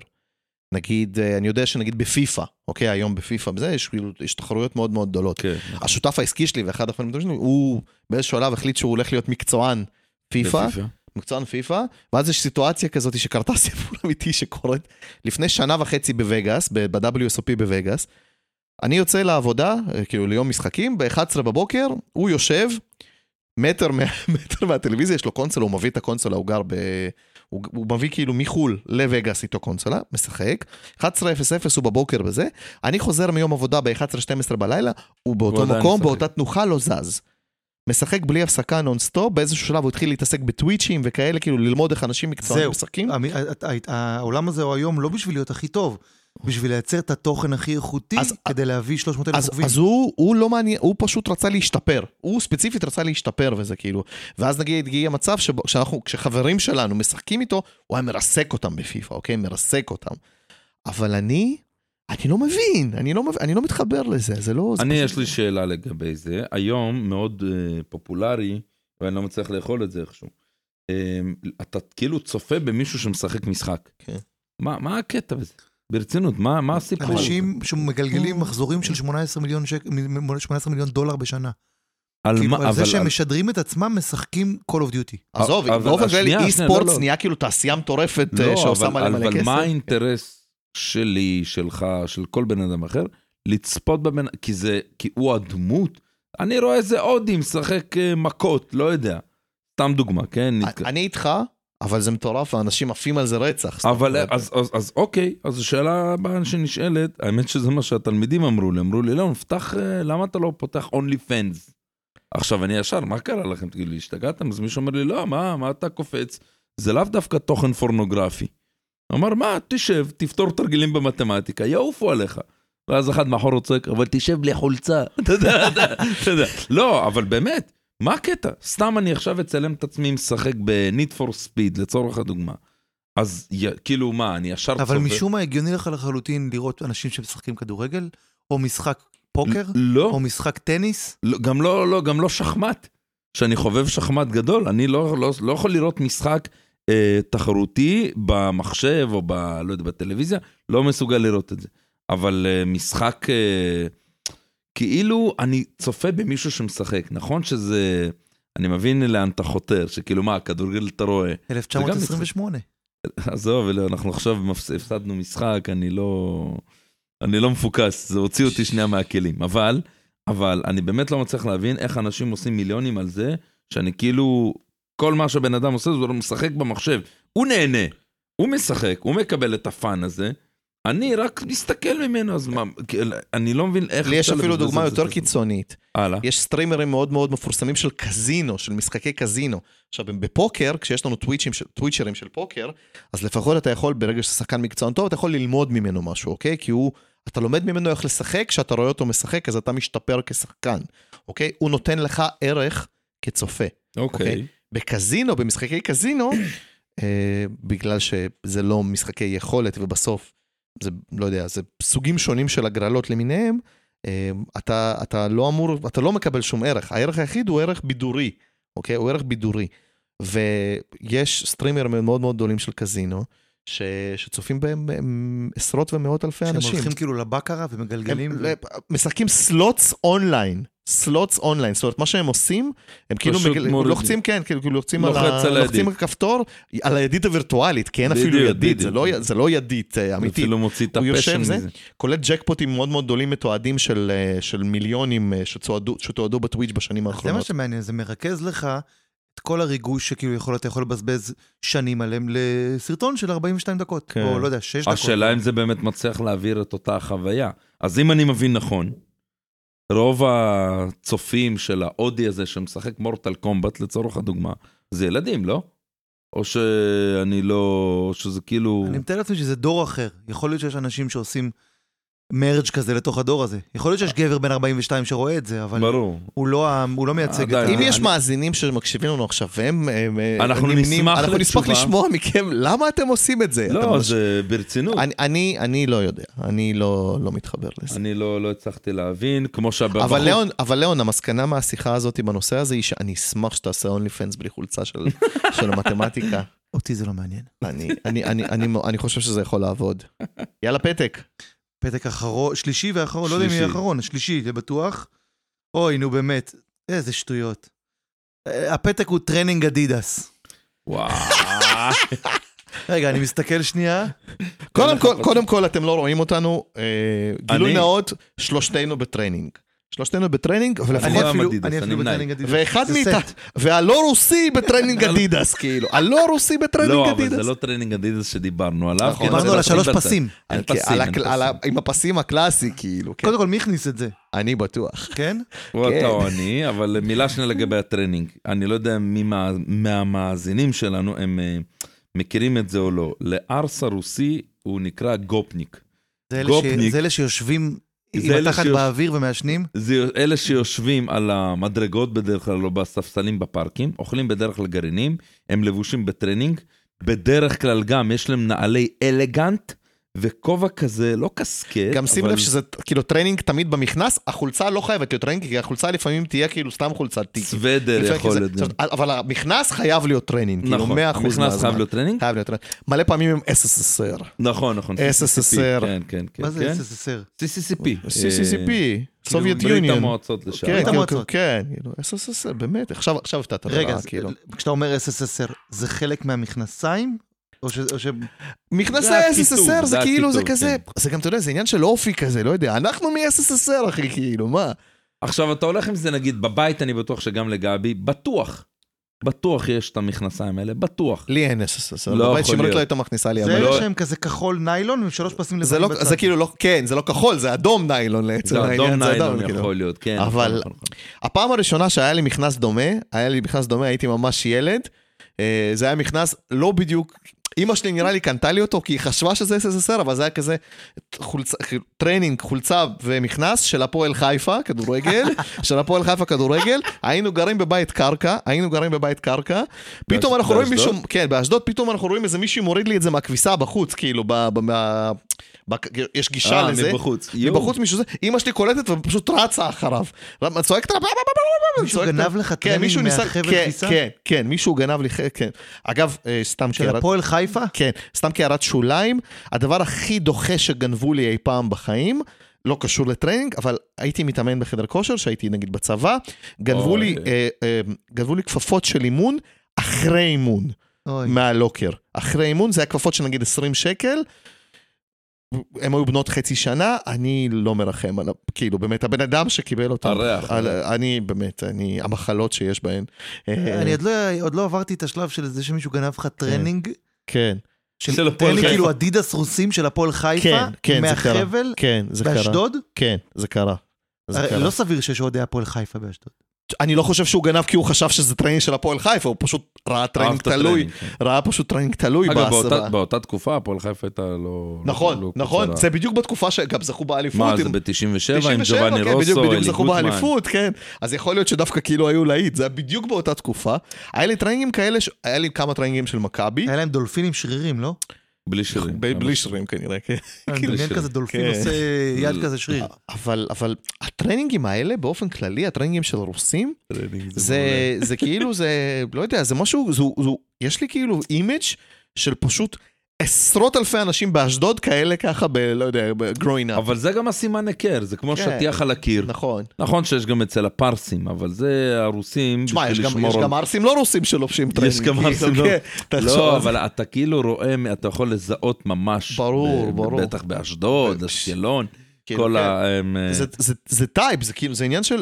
נגיד, אני יודע שנגיד בפיפה, אוקיי, היום בפיפה, בזה יש, יש תחרויות מאוד מאוד גדולות. כן. השותף העסקי שלי ואחד החברים שלי, הוא באיזשהו עליו החליט שהוא הולך להיות מקצוען פיפה, בפיפה. מקצוען פיפה, ואז יש סיטואציה כזאת שקרתה סיפור אמיתי שקורית לפני שנה וחצי בווגאס, ב-דאבליו אס או פי בווגאס, אני יוצא לעבודה, כאילו ליום משחקים, ב-אחת עשרה בבוקר, הוא יושב, מטר מהטלוויזיה, יש לו קונסולה, הוא מביא את הקונסולה, הוא גר הוא, הוא מביא כאילו מחול לווגאס איתו קונסולה, משחק, אחת עשרה אפס אפס הוא בבוקר בזה, אני חוזר מיום עבודה ב-אחת עשרה שתים עשרה בלילה, הוא באותו מקום, באותה תנוחה לא זז. משחק בלי הפסקה נונסטופ, באיזשהו שלב הוא התחיל להתעסק בטוויצ'ים וכאלה, כאילו ללמוד איך אנשים מקצוענים משחקים. העולם הזה הוא היום לא בשביל להיות הכי טוב, בשביל לייצר את התוכן הכי איכותי, כדי להביא שלוש מאות אלף עוקבים. אז הוא לא מעניין, הוא פשוט רצה להשתפר. הוא ספציפית רצה להשתפר וזה כאילו. ואז נגיד יגיע מצב שחברים שלנו משחקים איתו, הוא היה מרסק אותם בפיפה, אוקיי? מרסק אותם. אבל אני... אני לא מבין, אני לא, אני לא מתחבר לזה, זה לא... אני יש לי שאלה לגבי זה, היום מאוד פופולרי, ואני לא מצליח לאכול את זה איכשהו, אתה כאילו צופה במישהו שמשחק משחק, מה הקטע בזה? ברצינות, מה הסיפור? אנשים שמגלגלים מחזורים של שמונה עשרה מיליון דולר בשנה, כאילו על זה שהם משדרים את עצמם משחקים Call of Duty. עזוב, באופן כללי אי-ספורט נהיה כאילו תעשייה מטורפת שעושה מלא מלא כסף. אבל מה האינטרס? שלי, שלך, של כל בן אדם אחר, לצפות בבן, כי זה, כי הוא הדמות, אני רואה איזה אודי משחק מכות, לא יודע, סתם דוגמה, כן? אני איתך, אבל זה מטורף, האנשים עפים על זה רצח. אבל, אז, אז, אז, אוקיי, אז השאלה הבאה שנשאלת, האמת שזה מה שהתלמידים אמרו לי, אמרו לי, לא, נפתח, למה אתה לא פותח Only Fans? עכשיו אני ישר, מה קרה לכם? תגיד לי, השתגעתם? אז מישהו אומר לי, לא, מה, מה אתה קופץ? זה לאו דווקא תוכן פורנוגרפי. אמר, מה, תשב, תפתור תרגילים במתמטיקה, יעופו עליך. ואז אחד מאחור צועק, אבל תשב בלי חולצה. לא, אבל באמת, מה הקטע? סתם אני עכשיו אצלם את עצמי משחק ב-Need for Speed, לצורך הדוגמה. אז כאילו מה, אני ישר... אבל משום מה הגיוני לך לחלוטין לראות אנשים שמשחקים כדורגל, או משחק פוקר, או משחק טניס? גם לא, גם לא שחמט, שאני חובב שחמט גדול, אני לא יכול לראות משחק... תחרותי במחשב או ב, לא יודע, בטלוויזיה, לא מסוגל לראות את זה. אבל משחק, כאילו אני צופה במישהו שמשחק, נכון שזה, אני מבין לאן אתה חותר, שכאילו מה, כדורגל אתה רואה. אלף תשע מאות עשרים ושמונה. עזוב, אנחנו עכשיו הפסדנו משחק, אני לא, אני לא מפוקס, זה הוציא אותי שנייה מהכלים. אבל, אבל אני באמת לא מצליח להבין איך אנשים עושים מיליונים על זה, שאני כאילו... כל מה שבן אדם עושה, הוא משחק במחשב. הוא נהנה, הוא משחק, הוא מקבל את הפן הזה. אני רק מסתכל ממנו, אז מה, אני לא מבין איך... לי יש אפילו דוגמה יותר קיצונית. יש סטרימרים מאוד מאוד מפורסמים של קזינו, של משחקי קזינו. עכשיו, בפוקר, כשיש לנו טוויצ'רים של פוקר, אז לפחות אתה יכול, ברגע ששחקן מקצוען טוב, אתה יכול ללמוד ממנו משהו, אוקיי? כי הוא... אתה לומד ממנו איך לשחק, כשאתה רואה אותו משחק, אז אתה משתפר כשחקן, אוקיי? הוא נותן לך ערך כצופה, אוקיי? בקזינו, במשחקי קזינו, בגלל שזה לא משחקי יכולת, ובסוף, זה, לא יודע, זה סוגים שונים של הגרלות למיניהם, אתה, אתה לא אמור, אתה לא מקבל שום ערך. הערך היחיד הוא ערך בידורי, אוקיי? הוא ערך בידורי. ויש סטרימר מאוד מאוד גדולים של קזינו, ש... שצופים בהם עשרות ומאות אלפי אנשים. שהם הולכים כאילו לבקרה ומגלגלים. הם, משחקים סלוטס אונליין. סלוטס אונליין. זאת אומרת, מה שהם עושים, הם כאילו מגל... לוחצים, כן, כאילו לוחצים על, ה... על לוחצים הכפתור, על הידית הווירטואלית, כי אין אפילו ידית. זה, לא, זה לא ידית אמיתית. אפילו מוציא את הפשן מזה. כולל ג'קפוטים מאוד מאוד גדולים מתועדים של, של מיליונים שצועדו, שתועדו בטוויץ' בשנים האחרונות. זה מה שמעניין, זה מרכז לך את כל הריגוש שכאילו יכול, אתה יכול לבזבז שנים עליהם לסרטון של ארבעים ושתיים דקות, כן. או לא יודע, שש דקות. השאלה אם זה באמת מצליח להעביר את אותה החוויה. אז אם אני מבין נכון, רוב הצופים של האודי הזה שמשחק מורטל קומבט לצורך הדוגמה, זה ילדים, לא? או שאני לא... או שזה כאילו... אני מתאר לעצמי שזה דור אחר. יכול להיות שיש אנשים שעושים... מרג' כזה לתוך הדור הזה. יכול להיות שיש גבר בן ארבעים ושתיים שרואה את זה, אבל הוא לא מייצג. אם יש מאזינים שמקשיבים לנו עכשיו, אנחנו נשמח לשמוע מכם, למה אתם עושים את זה? לא, זה ברצינות. אני לא יודע, אני לא מתחבר לזה. אני לא הצלחתי להבין, כמו שהבא... אבל לאון, המסקנה מהשיחה הזאת בנושא הזה היא שאני אשמח שתעשה אונלי פנס בלי חולצה של המתמטיקה. אותי זה לא מעניין. אני חושב שזה יכול לעבוד. יאללה פתק. פתק אחרון, שלישי ואחרון, לא יודע מי האחרון, שלישי, זה בטוח. אוי, נו באמת, איזה שטויות. הפתק הוא טרנינג אדידס. וואו. רגע, אני מסתכל שנייה. קודם כל, אתם לא רואים אותנו, גילוי נאות, שלושתנו בטרנינג. שלושתנו בטרנינג, אבל אני בטרנינג אדידס. ואחד מאיתה, והלא רוסי בטרנינג אדידס, כאילו. הלא רוסי בטרנינג אדידס. לא, אבל זה לא טרנינג אדידס שדיברנו עליו. דיברנו על השלוש פסים. עם הפסים הקלאסי, כאילו. קודם כל, מי הכניס את זה? אני בטוח. כן? הוא אתה או אני, אבל מילה שנייה לגבי הטרנינג. אני לא יודע מי מהמאזינים שלנו, הם מכירים את זה או לא. לארס הרוסי הוא נקרא גופניק. זה אלה שיושבים... זה אלה, שיוש... באוויר ומאשנים? זה אלה שיושבים על המדרגות בדרך כלל, לא בספסלים בפארקים, אוכלים בדרך כלל גרעינים, הם לבושים בטרנינג, בדרך כלל גם יש להם נעלי אלגנט, וכובע כזה לא קסקט. גם שים לב שזה כאילו טרנינג תמיד במכנס, החולצה לא חייבת להיות טרנינג, כי החולצה לפעמים תהיה כאילו סתם חולצה טיקי. סוודר יכול להיות. אבל המכנס חייב להיות טרנינג. נכון, המכנס חייב להיות טרנינג? חייב להיות טרנינג. מלא פעמים הם אס אס אר. נכון, נכון. אס אס אר. מה זה אס אס אר? סי סי סי פי. סי סי סי פי. סובייט יוניון. ברית המועצות לשם. ברית המועצות. כן, אס אס אר, באמת. עכשיו הפתעת הרעה. רגע, כשאתה אומר אס אס אר, זה חלק מהמכנסיים? מכנסי אס אס אר זה כאילו זה כזה, זה גם אתה יודע, זה עניין של אופי כזה, לא יודע, אנחנו מ-אס אס אר אחי, כאילו, מה? עכשיו אתה הולך עם זה נגיד בבית, אני בטוח שגם לגבי, בטוח, בטוח יש את המכנסיים האלה, בטוח. לי אין אס אס אר, בבית שמרת לא הייתה מכניסה לי. זה יש להם כזה כחול ניילון, עם שלוש פסים לבנים בצד. זה כאילו לא, כן, זה לא כחול, זה אדום ניילון לעצם העניין, זה אדום ניילון יכול להיות, כן. אבל הפעם הראשונה שהיה לי מכנס דומה, היה לי מכנס דומה, הייתי ממש ילד, זה היה מכנס לא בדיוק אמא שלי נראה לי קנתה לי אותו, כי היא חשבה שזה אס אס אר, אבל זה היה כזה חולצה, טרנינג, חולצה ומכנס של הפועל חיפה, כדורגל, של הפועל חיפה, כדורגל, היינו גרים בבית קרקע, היינו גרים בבית קרקע, פתאום אנחנו רואים מישהו, כן, באשדוד, פתאום אנחנו רואים איזה מישהו מוריד לי את זה מהכביסה בחוץ, כאילו, יש גישה לזה, מבחוץ מישהו זה, אמא שלי קולטת ופשוט רצה אחריו, צועקת לה, מישהו גנב לך טרנינג מהחבל כביסה? כן, כן, מישהו גנב לי, כן. אגב, סתם של הפועל חיפה? כן, סתם כערת שוליים. הדבר הכי דוחה שגנבו לי אי פעם בחיים, לא קשור לטרנינג, אבל הייתי מתאמן בחדר כושר, שהייתי נגיד בצבא, גנבו לי, גנבו לי כפפות של אימון, אחרי אימון, מהלוקר. אחרי אימון, זה היה כפפות של נגיד עשרים שקל, הם היו בנות חצי שנה, אני לא מרחם על, כאילו, באמת, הבן אדם שקיבל אותם. הריח. על, אני, באמת, אני, המחלות שיש בהן. אני עוד לא, עוד לא עברתי את השלב של זה שמישהו גנב לך טרנינג. כן. של הפועל חיפה. כאילו אדידס רוסים של הפועל חיפה. כן, כן, זה קרה. מהחבל. כן, זה קרה. באשדוד? כן, זה קרה. לא סביר שיש עוד הפועל חיפה באשדוד. אני לא חושב שהוא גנב כי הוא חשב שזה טרנינג של הפועל חיפה, הוא פשוט ראה טרנינג תלוי, ראה פשוט טרנינג תלוי. אגב, באותה תקופה הפועל חיפה הייתה לא... נכון, נכון, זה בדיוק בתקופה שגם זכו באליפות. מה, זה ב-תשעים ושבע עם ג'ובאני רוסו, בדיוק זכו באליפות, כן. אז יכול להיות שדווקא כאילו היו להיט, זה בדיוק באותה תקופה. היה לי טרנינגים כאלה, היה לי כמה טרנינגים של מכבי. היה להם דולפינים שרירים, לא? בלי שרירים. בלי שרירים כנראה, כן. אין כזה דולפין עושה יד כזה שריר. אבל הטרנינגים האלה, באופן כללי, הטרנינגים של רוסים, זה כאילו, זה, לא יודע, זה משהו, יש לי כאילו אימג' של פשוט עשרות אלפי אנשים באשדוד כאלה ככה, לא יודע, growing up. אבל זה גם הסימן הכר, זה כמו שטיח על הקיר. נכון. נכון שיש גם אצל הפרסים, אבל זה הרוסים... תשמע, יש גם ארסים לא רוסים שלובשים טרנינג. יש גם ארסים לא... לא, אבל אתה כאילו רואה, אתה יכול לזהות ממש... ברור, ברור. בטח באשדוד, אשקלון, כל ה... זה טייפ, זה כאילו,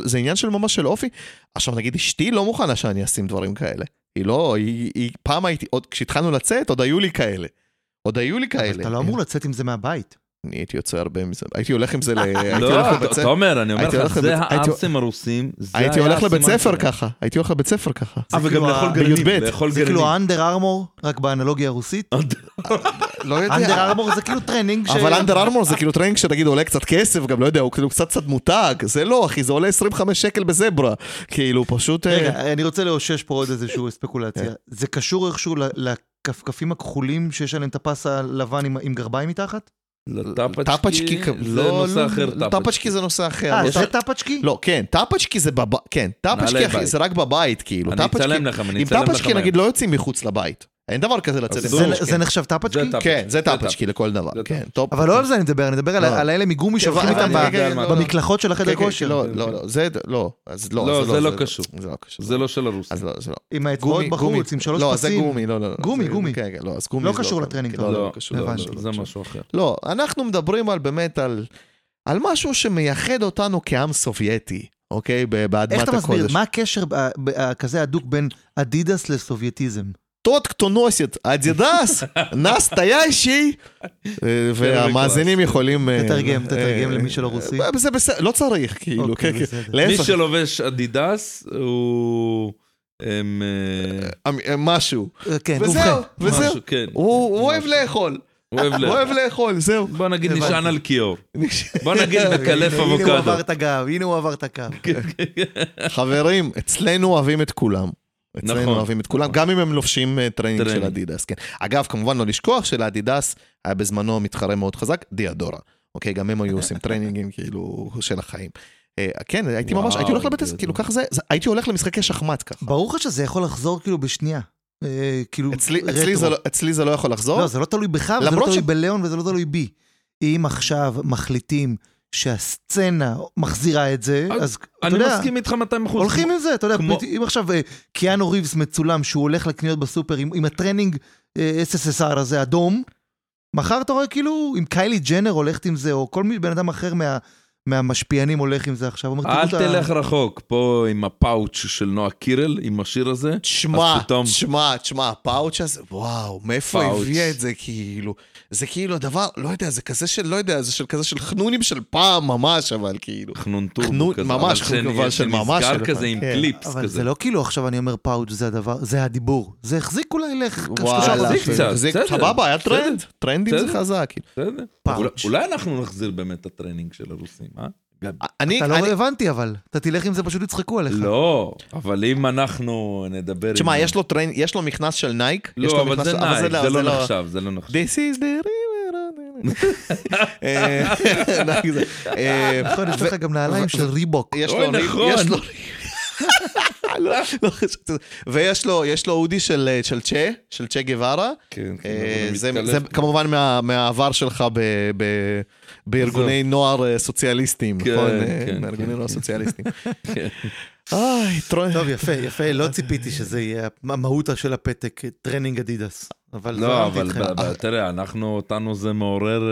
זה עניין של ממש של אופי. עכשיו נגיד, אשתי לא מוכנה שאני אשים דברים כאלה. היא לא, היא פעם הייתי, כשהתחלנו לצאת, עוד היו לי כאלה. עוד היו לי כאלה. אתה לא אמור לצאת עם זה מהבית. אני הייתי יוצא הרבה מזה. הייתי הולך עם זה ל... לא, אתה אומר, אני אומר לך, זה הארסים הרוסים. הייתי הולך לבית ספר ככה. הייתי הולך לבית ספר ככה. וגם לאכול גרעינים. זה כאילו האנדר ארמור, רק באנלוגיה הרוסית. אנדר ארמור זה כאילו טרנינג. אבל אנדר ארמור זה כאילו טרנינג שנגיד עולה קצת כסף, גם לא יודע, הוא קצת קצת מותג. זה לא, אחי, זה עולה עשרים וחמש שקל בזברה. כאילו, פשוט... רגע, אני רוצה להושש פה עוד איזושהי ספקולציה. זה קשור איכשהו כפכפים הכחולים שיש עליהם את הפס הלבן עם, עם גרביים מתחת? טאפצ'קי זה נושא אחר. טאפצ'קי זה נושא אחר. אה, זה טאפצ'קי? לא, כן, טאפצ'קי זה בבית, כן, טאפצ'קי זה רק בבית, כאילו. אני אצלם לכם, אני אצלם לכם. עם טאפצ'קי נגיד לא יוצאים מחוץ לבית. אין דבר כזה לצאת. זה נחשב טאפצ'קי? כן, זה טאפצ'קי לכל דבר. אבל לא על זה אני מדבר, אני מדבר על האלה מגומי שהולכים איתם במקלחות של החדר כושר. לא, לא, זה לא. לא, זה לא קשור. זה לא של הרוסים. עם האצבעות בחוץ, עם שלוש פסים. לא, זה גומי. גומי, גומי. לא קשור לטרנינג. לא, זה משהו אחר. לא, אנחנו מדברים באמת על... על משהו שמייחד אותנו כעם סובייטי, אוקיי? באדמת הקודש. איך אתה מסביר? מה הקשר כזה הדוק בין אדידס לסובייטיזם? тот, кто носит Adidas, настоящий, והמאזינים יכולים... תתרגם, תתרגם למי שלא רוסי. זה בסדר, לא צריך, כאילו. מי שלובש אדידס הוא... משהו. וזהו, וזהו. הוא אוהב לאכול. אוהב לאכול, זהו. בוא נגיד נשען על קיור. בוא נגיד מקלף אבוקדו. הנה הוא עבר את הגב, הנה הוא עבר את הקו. חברים, אצלנו אוהבים את כולם. אצלנו אוהבים את כולם, גם אם הם לובשים טרנינג של אדידס, כן. אגב, כמובן לא לשכוח של אדידס, היה בזמנו מתחרה מאוד חזק, דיאדורה. אוקיי, גם הם היו עושים טרנינגים, כאילו, של החיים. כן, הייתי ממש, הייתי הולך לבית, כאילו, ככה זה, הייתי הולך למשחקי שחמט, ככה. ברור שזה יכול לחזור, כאילו, בשנייה. אצלי זה לא יכול לחזור. לא, זה לא תלוי בך, וזה לא תלוי בלאון, וזה לא תלוי בי. אם עכשיו מחליטים שהסצנה מחזירה את זה, אז אני מסכים איתך מאתיים אחוז. הולכים עם זה, אתה יודע, אם עכשיו קיאנו ריבס מצולם, שהוא הולך לקניות בסופר עם הטרנינג אס אס אר הזה אדום, מחר אתה רואה כאילו, אם קיילי ג'נר הולכת עם זה, או כל בן אדם אחר מהמשפיענים הולך עם זה עכשיו. אל תלך רחוק, פה עם הפאוץ' של נועה קירל, עם השיר הזה. תשמע, תשמע, תשמע, הפאוץ' הזה, וואו, מאיפה הביא את זה כאילו... זה כאילו הדבר, לא יודע, זה כזה של, לא יודע, זה של כזה של חנונים של פעם ממש, אבל כאילו. חנון טורבו כזה. ממש, חנון של ממש. נסגר כזה עם קליפס כזה. אבל זה לא כאילו עכשיו אני אומר פאוץ' זה הדבר, זה הדיבור. זה החזיק אולי לך. וואלה, החזיק קצת. סבבה, היה טרנד. טרנדים זה חזק. אולי אנחנו נחזיר באמת הטרנינג של הרוסים, אה? אתה לא הבנתי אבל, אתה תלך עם זה פשוט יצחקו עליך. לא, אבל אם אנחנו נדבר... תשמע, יש לו מכנס של נייק? לא, אבל זה נייק, זה לא נחשב, זה לא נחשב. This is the river. נכון, יש לך גם נעליים של ריבוק. אוי, נכון. ויש לו, יש לו אודי של צ'ה, של צ'ה גווארה. זה כמובן מהעבר שלך ב... בארגוני נוער סוציאליסטים, נכון? בארגוני נוער סוציאליסטים. טוב, יפה, יפה, לא ציפיתי שזה יהיה המהותה של הפתק, טרנינג אדידס. לא, אבל תראה, אנחנו, אותנו זה מעורר,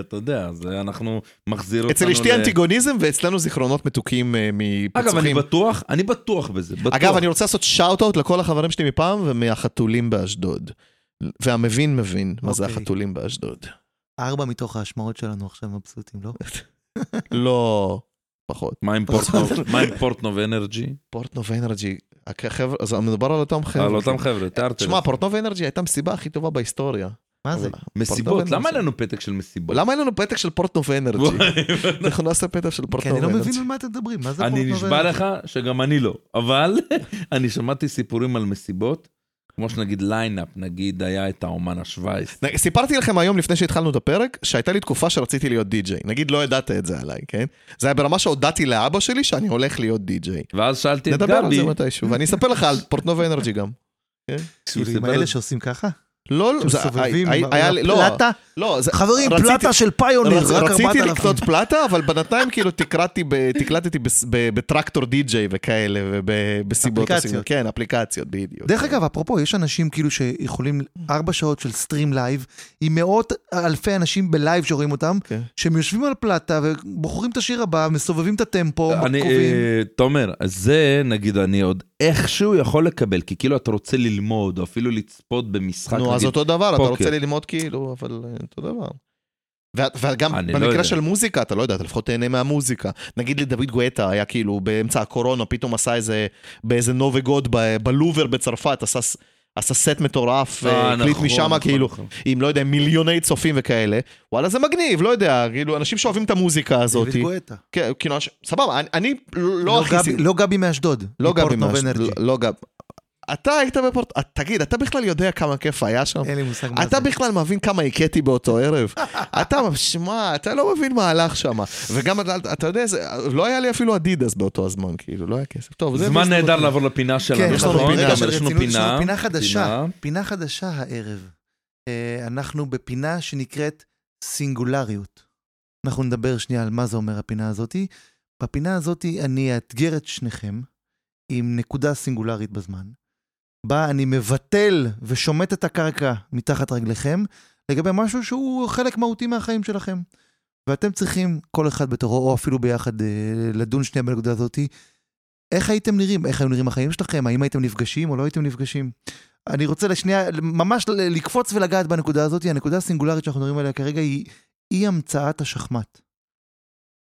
אתה יודע, אנחנו מחזיר אותנו... אצל אשתי אנטיגוניזם, ואצלנו זיכרונות מתוקים מפצוחים. אגב, אני בטוח, אני בטוח בזה. אגב, אני רוצה לעשות שאוט-אוט לכל החברים שלי מפעם, ומהחתולים באשדוד. והמבין מבין מה זה החתולים באשדוד. ארבע מתוך ההשמעות שלנו עכשיו מבסוטים, לא? לא, פחות. מה עם פורטנוב אנרג'י? פורטנוב אנרג'י, אז אני מדבר על אותם חבר'ה. על אותם חבר'ה, תיארתי. שמע, פורטנוב אנרג'י הייתה מסיבה הכי טובה בהיסטוריה. מה זה? מסיבות, למה אין לנו פתק של מסיבות? למה אין לנו פתק של פורטנוב אנרג'י? אנחנו נעשה פתק של פורטנוב אנרג'י. כי אני לא מבין על מה אתם מדברים, מה זה פורטנוב אנרג'י? אני נשבע לך שגם אני לא, אבל אני שמעתי סיפורים על מסיבות. כמו שנגיד ליינאפ, נגיד, היה את האומן השווייס. סיפרתי לכם היום לפני שהתחלנו את הפרק, שהייתה לי תקופה שרציתי להיות די-ג'יי. נגיד, לא ידעת את זה עליי, כן? זה היה ברמה שהודעתי לאבא שלי שאני הולך להיות די-ג'יי. ואז שאלתי את גבי. נדבר על זה מתישהו, ואני אספר לך על פורטנוב אנרג'י גם. עם האלה שעושים ככה? לא, פלטה? חברים, פלטה של פיונר. רציתי לקנות פלטה, אבל בינתיים כאילו תקלטתי בטרקטור די-ג'יי וכאלה, ובסיבות עושים, כן, אפליקציות, בדיוק. דרך אגב, אפרופו, יש אנשים כאילו שיכולים ארבע שעות של סטרים לייב, עם מאות אלפי אנשים בלייב שרואים אותם, שהם יושבים על פלטה ובוחרים את השיר הבא, מסובבים את הטמפו, מקובים. תומר, זה נגיד אני עוד איכשהו יכול לקבל, כי כאילו אתה רוצה ללמוד, או אפילו לצפות במשחק. נו, אז אותו דבר, אתה רוצה ללמוד כאילו, אבל אותו דבר. וגם במקרה של מוזיקה, אתה לא יודע, אתה לפחות תהנה מהמוזיקה. נגיד לדוד גואטה, היה כאילו באמצע הקורונה, פתאום עשה איזה, באיזה נובי גוד, בלובר בצרפת, עשה סט מטורף, קליט משם כאילו, עם לא יודע, מיליוני צופים וכאלה. וואלה, זה מגניב, לא יודע, כאילו, אנשים שאוהבים את המוזיקה הזאת. דוד גואטה. כאילו, סבבה, אני לא הכי... לא גבי מאשדוד. לא גבי מאשדוד. אתה היית בפורט... תגיד, אתה בכלל יודע כמה כיף היה שם? אין לי מושג מה זה. אתה בכלל מבין כמה היקטי באותו ערב? אתה, שמע, אתה לא מבין מה הלך שם. וגם, אתה יודע, לא היה לי אפילו אדידס באותו הזמן, כאילו, לא היה כסף. טוב, זה... זמן נהדר לעבור לפינה שלנו. יש לנו פינה, יש לנו פינה. פינה חדשה, פינה חדשה הערב. אנחנו בפינה שנקראת סינגולריות. אנחנו נדבר שנייה על מה זה אומר הפינה הזאת. בפינה הזאת אני אאתגר את שניכם עם נקודה סינגולרית בזמן. בה אני מבטל ושומט את הקרקע מתחת רגליכם, לגבי משהו שהוא חלק מהותי מהחיים שלכם. ואתם צריכים כל אחד בתורו, או אפילו ביחד, לדון שנייה בנקודה הזאת, איך הייתם נראים? איך היו נראים החיים שלכם? האם הייתם נפגשים או לא הייתם נפגשים? אני רוצה לשנייה, ממש לקפוץ ולגעת בנקודה הזאת. הנקודה הסינגולרית שאנחנו נראים עליה כרגע היא, היא המצאת השחמט.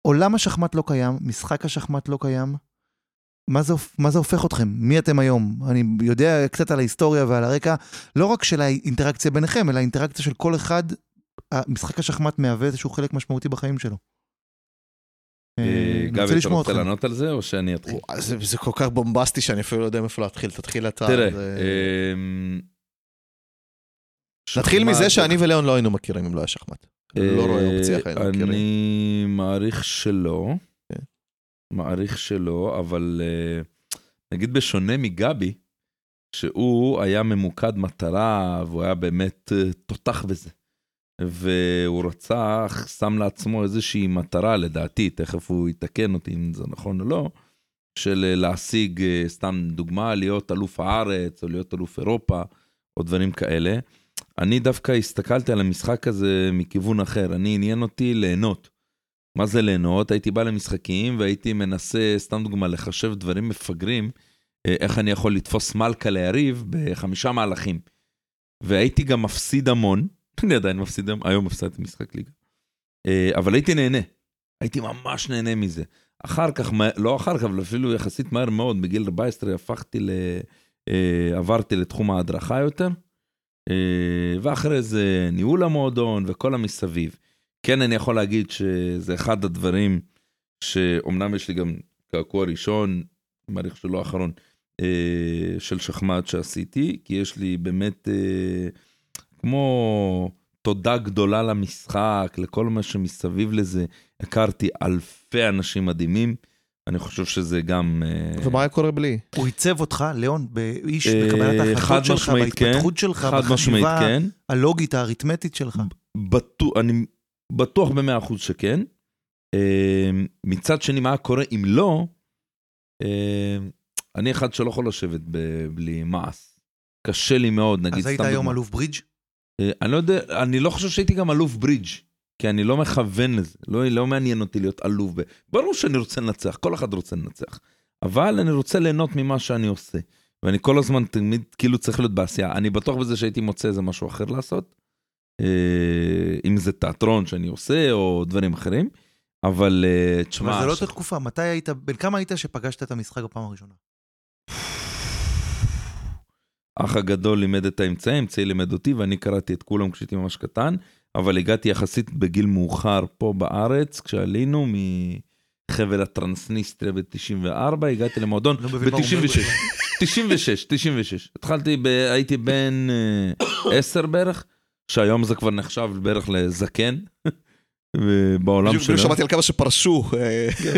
עולם השחמט לא קיים, משחק השחמט לא קיים. מה זה, מה זה הופך אתכם? מי אתם היום? אני יודע קצת על ההיסטוריה ועל הרקע, לא רק של האינטראקציה ביניכם, אלא האינטראקציה של כל אחד. משחק השחמט מהווה איזשהו חלק משמעותי בחיים שלו. גבי, אתה רוצה לענות על זה או שאני אתחיל? זה כל כך בומבסטי שאני אפילו לא יודע איפה להתחיל, תתחיל אתה. תראה. נתחיל מזה שאני ולאון לא היינו מכירים אם לא היה שחמט. לא רואה אופציה איך היינו מכירים. אני מעריך שלא, מעריך שלא, אבל נגיד בשונה מגבי, שהוא היה ממוקד מטרה והוא היה באמת תותח בזה. והוא רצה, שם לעצמו איזושהי מטרה, לדעתי, תכף הוא יתקן אותי אם זה נכון או לא, של להשיג, סתם דוגמה, להיות אלוף הארץ, או להיות אלוף אירופה, או דברים כאלה. אני דווקא הסתכלתי על המשחק הזה מכיוון אחר, אני עניין אותי ליהנות. מה זה ליהנות? הייתי בא למשחקים, והייתי מנסה, סתם דוגמה, לחשב דברים מפגרים, איך אני יכול לתפוס מלכה ליריב בחמישה מהלכים. והייתי גם מפסיד המון, אני עדיין מפסיד, היום הפסדתי משחק ליגה. אבל הייתי נהנה. הייתי ממש נהנה מזה. אחר כך, לא אחר כך, אבל אפילו יחסית מהר מאוד, בגיל ארבע עשרה הפכתי ל... עברתי לתחום ההדרכה יותר, ואחרי זה ניהול המועדון וכל המסביב. כן, אני יכול להגיד שזה אחד הדברים שאומנם יש לי גם קעקוע ראשון, מעריך שלא האחרון, של שחמט שעשיתי, כי יש לי באמת... כמו תודה גדולה למשחק, לכל מה שמסביב לזה, הכרתי אלפי אנשים מדהימים, אני חושב שזה גם... ומה היה קורה בלי? הוא עיצב אותך, לאון, באיש, בקבלת ההחלטות שלך, בהתפתחות שלך, בחשיבה הלוגית, האריתמטית שלך. אני בטוח במאה אחוז שכן. מצד שני, מה קורה אם לא, אני אחד שלא יכול לשבת בלי מעש. קשה לי מאוד, נגיד. אז היית היום אלוף ברידג'? אני לא יודע, אני לא חושב שהייתי גם אלוף ברידג', כי אני לא מכוון לזה, לא מעניין אותי להיות אלוף. ברור שאני רוצה לנצח, כל אחד רוצה לנצח, אבל אני רוצה ליהנות ממה שאני עושה, ואני כל הזמן תמיד כאילו צריך להיות בעשייה. אני בטוח בזה שהייתי מוצא איזה משהו אחר לעשות, אם זה תיאטרון שאני עושה, או דברים אחרים, אבל תשמע... אבל זה לא אותה תקופה, מתי היית, בין כמה היית שפגשת את המשחק בפעם הראשונה? אח הגדול לימד את האמצעי, האמצעי לימד אותי, ואני קראתי את כולם כשהייתי ממש קטן, אבל הגעתי יחסית בגיל מאוחר פה בארץ, כשעלינו מחבל הטרנסניסטריה ב-תשעים וארבע, הגעתי למועדון ב-תשעים ושש, תשעים ושש, תשעים ושש, התחלתי, הייתי בן עשר בערך, שהיום זה כבר נחשב בערך לזקן, בעולם שלנו. שמעתי על כמה שפרשו,